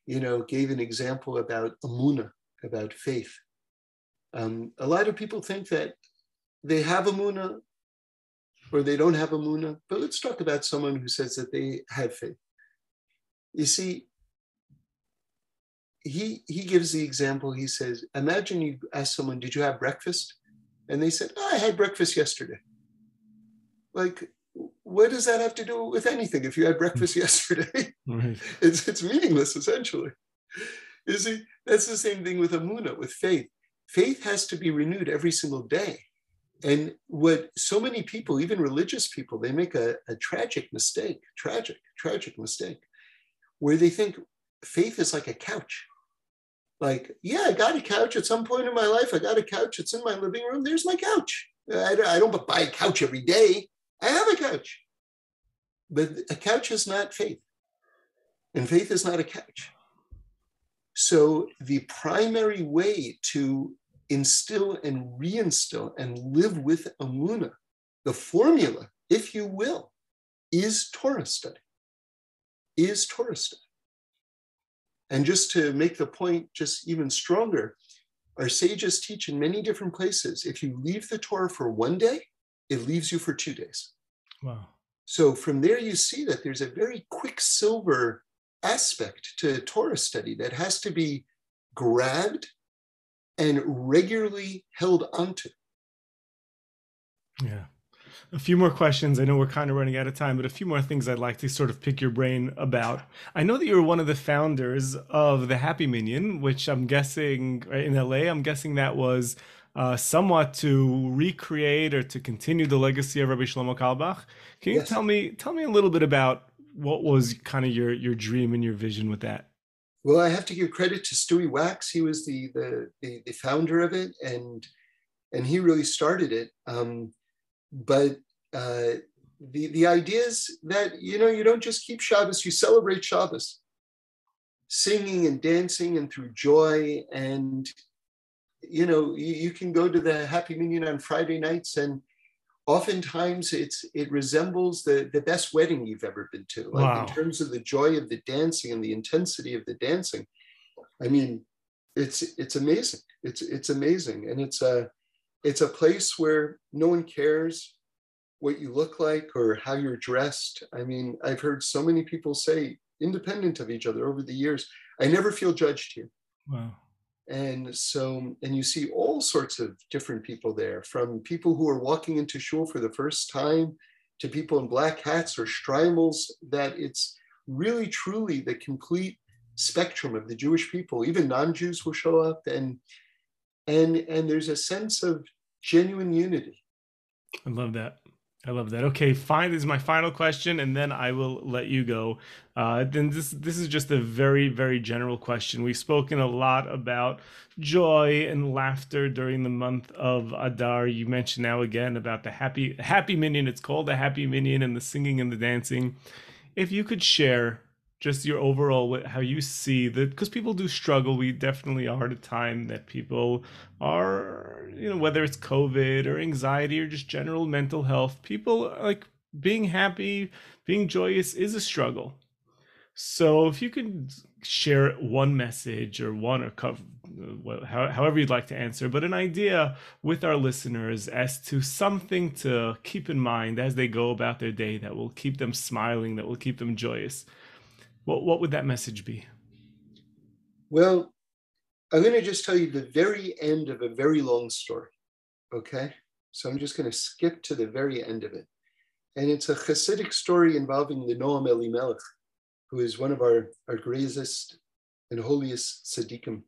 you know, gave an example about amunah, about faith. A lot of people think that they have amunah or they don't have amunah, but let's talk about someone who says that they have faith. You see, he gives the example, he says, imagine you ask someone, did you have breakfast? And they said, oh, I had breakfast yesterday. Like, what does that have to do with anything? If you had breakfast yesterday, right. It's meaningless, essentially. You see, that's the same thing with amunah, with faith. Faith has to be renewed every single day. And what so many people, even religious people, they make a tragic mistake, where they think faith is like a couch. Like, yeah, I got a couch at some point in my life. I got a couch. It's in my living room. There's my couch. I don't buy a couch every day. I have a couch. But a couch is not faith. And faith is not a couch. So the primary way to instill and reinstill and live with amunah, the formula, if you will, is Torah study, is Torah study. And just to make the point just even stronger, our sages teach in many different places, if you leave the Torah for one day, it leaves you for 2 days. Wow. So from there, you see that there's a very quicksilver aspect to Torah study that has to be grabbed and regularly held onto. Yeah. A few more questions. I know we're kind of running out of time, but a few more things I'd like to sort of pick your brain about. I know that you're one of the founders of The Happy Minyan, which I'm guessing in LA, I'm guessing that was somewhat to recreate or to continue the legacy of Rabbi Shlomo Carlebach. Can you tell me a little bit about what was kind of your dream and your vision with that? Well, I have to give credit to Stewie Wax. He was the founder of it, and he really started it. But the idea is that, you know, you don't just keep Shabbos, you celebrate Shabbos, singing and dancing and through joy. And, you know, you can go to the Happy Minyan on Friday nights, and oftentimes it resembles the best wedding you've ever been to. Like, wow. In terms of the joy of the dancing and the intensity of the dancing. I mean, it's amazing. It's amazing. And it's a place where no one cares what you look like or how you're dressed. I mean, I've heard so many people say, independent of each other over the years, I never feel judged here. Wow. And you see all sorts of different people there, from people who are walking into shul for the first time to people in black hats or shtraimels, that it's really, truly the complete spectrum of the Jewish people. Even non-Jews will show up, and there's a sense of genuine unity. I love that. I love that. Okay, fine. This is my final question, and then I will let you go. Then this is just a very, very general question. We've spoken a lot about joy and laughter during the month of Adar. You mentioned now again about the happy Minyan. It's called the Happy Minyan, and the singing and the dancing. If you could share just your overall, how you see that, because people do struggle. We definitely are at a time that people are, you know, whether it's COVID or anxiety or just general mental health, people like being happy, being joyous is a struggle. So if you could share one message or one, or however you'd like to answer, but an idea with our listeners as to something to keep in mind as they go about their day that will keep them smiling, that will keep them joyous. What would that message be? Well, I'm going to just tell you the very end of a very long story, okay? So I'm just going to skip to the very end of it. And it's a Hasidic story involving the Noam Elimelech, who is one of our greatest and holiest tzaddikim.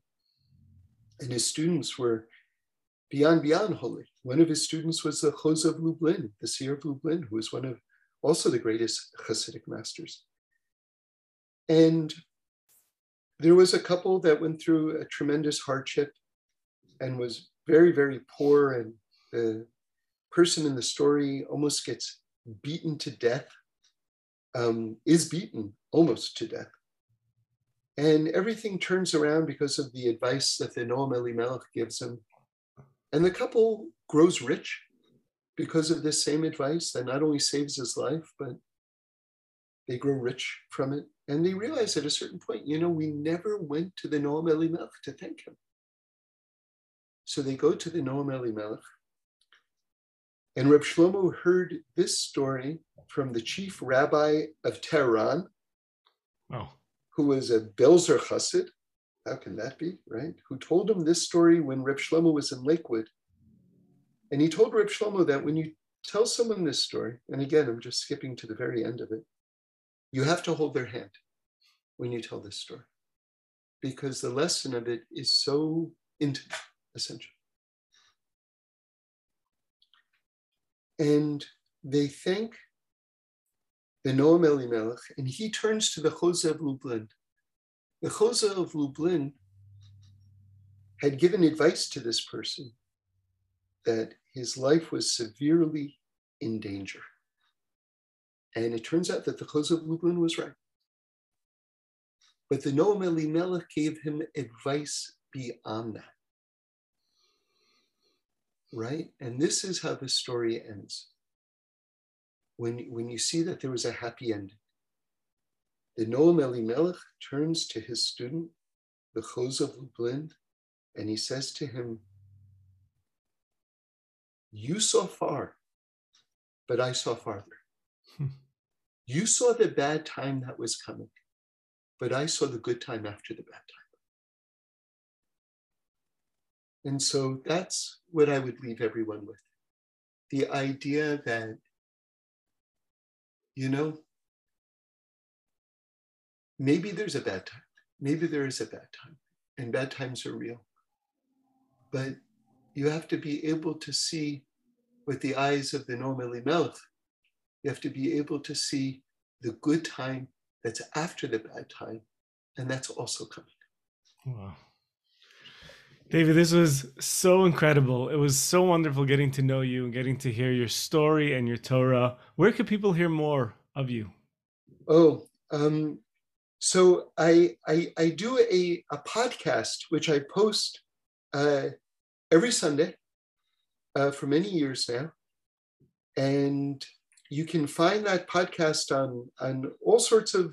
And his students were beyond holy. One of his students was the Chozeh of Lublin, the seer of Lublin, who was one of also the greatest Hasidic masters. And there was a couple that went through a tremendous hardship and was very, very poor. And the person in the story almost gets beaten to death, is beaten almost to death. And everything turns around because of the advice that the Noam Elimelech gives him. And the couple grows rich because of this same advice that not only saves his life, but they grow rich from it. And they realized at a certain point, you know, we never went to the Noam Elimelech to thank him. So they go to the Noam Elimelech. And Reb Shlomo heard this story from the chief rabbi of Tehran, who was a Belzer Chassid. How can that be, right? Who told him this story when Reb Shlomo was in Lakewood. And he told Reb Shlomo that when you tell someone this story, and again, I'm just skipping to the very end of it, you have to hold their hand when you tell this story, because the lesson of it is so intimate, essential. And they thank the Noam Elimelech, and he turns to the Chozeh of Lublin. The Chozeh of Lublin had given advice to this person that his life was severely in danger. And it turns out that the Chozeh of Lublin was right. But the Noam Elimelech gave him advice beyond that. right? And this is how the story ends. When you see that there was a happy ending, the Noam Elimelech turns to his student, the Chozeh of Lublin, and he says to him, you saw far, but I saw farther. You saw the bad time that was coming, but I saw the good time after the bad time. And so that's what I would leave everyone with. The idea that, you know, maybe there's a bad time. Maybe there is a bad time, and bad times are real. But you have to be able to see with the eyes of the Noam Elimelech. You have to be able to see the good time that's after the bad time, and that's also coming. Wow. David, this was so incredible. It was so wonderful getting to know you and getting to hear your story and your Torah. Where could people hear more of you? Oh, so I do a podcast, which I post every Sunday for many years now. And you can find that podcast on all sorts of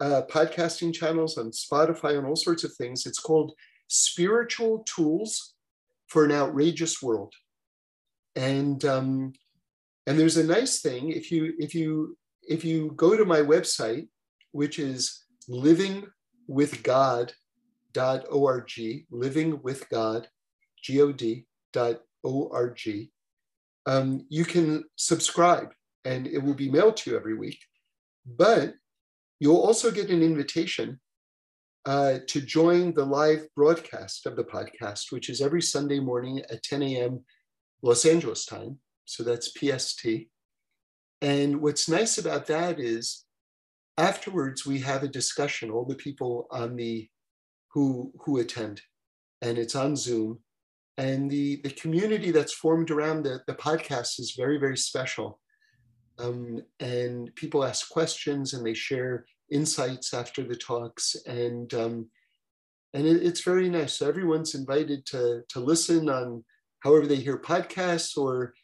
podcasting channels, on Spotify, on all sorts of things. It's called Spiritual Tools for an Outrageous World. And there's a nice thing, if you go to my website, which is livingwithgod.org, livingwithgod.org. You can subscribe and it will be mailed to you every week, but you'll also get an invitation to join the live broadcast of the podcast, which is every Sunday morning at 10 a.m. Los Angeles time. So that's PST. And what's nice about that is afterwards we have a discussion, all the people on the who attend, and it's on Zoom. And the community that's formed around the podcast is very, very special. And people ask questions and they share insights after the talks. And it's very nice. So everyone's invited to listen on however they hear podcasts, or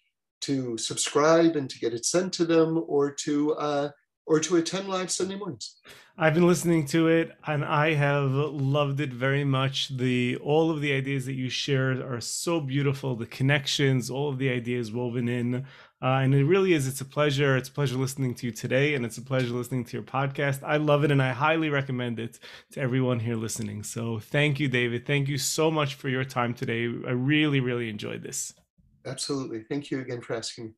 to subscribe and to get it sent to them, or to attend live Sunday mornings. I've been listening to it and I have loved it very much. All of the ideas that you shared are so beautiful. The connections, all of the ideas woven in. And it really is, it's a pleasure. It's a pleasure listening to you today, and it's a pleasure listening to your podcast. I love it and I highly recommend it to everyone here listening. So thank you, David. Thank you so much for your time today. I really, really enjoyed this. Absolutely. Thank you again for asking me.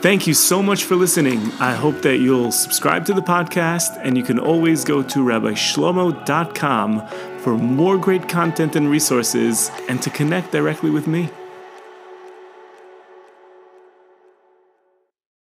Thank you so much for listening. I hope that you'll subscribe to the podcast, and you can always go to rabbishlomo.com for more great content and resources, and to connect directly with me.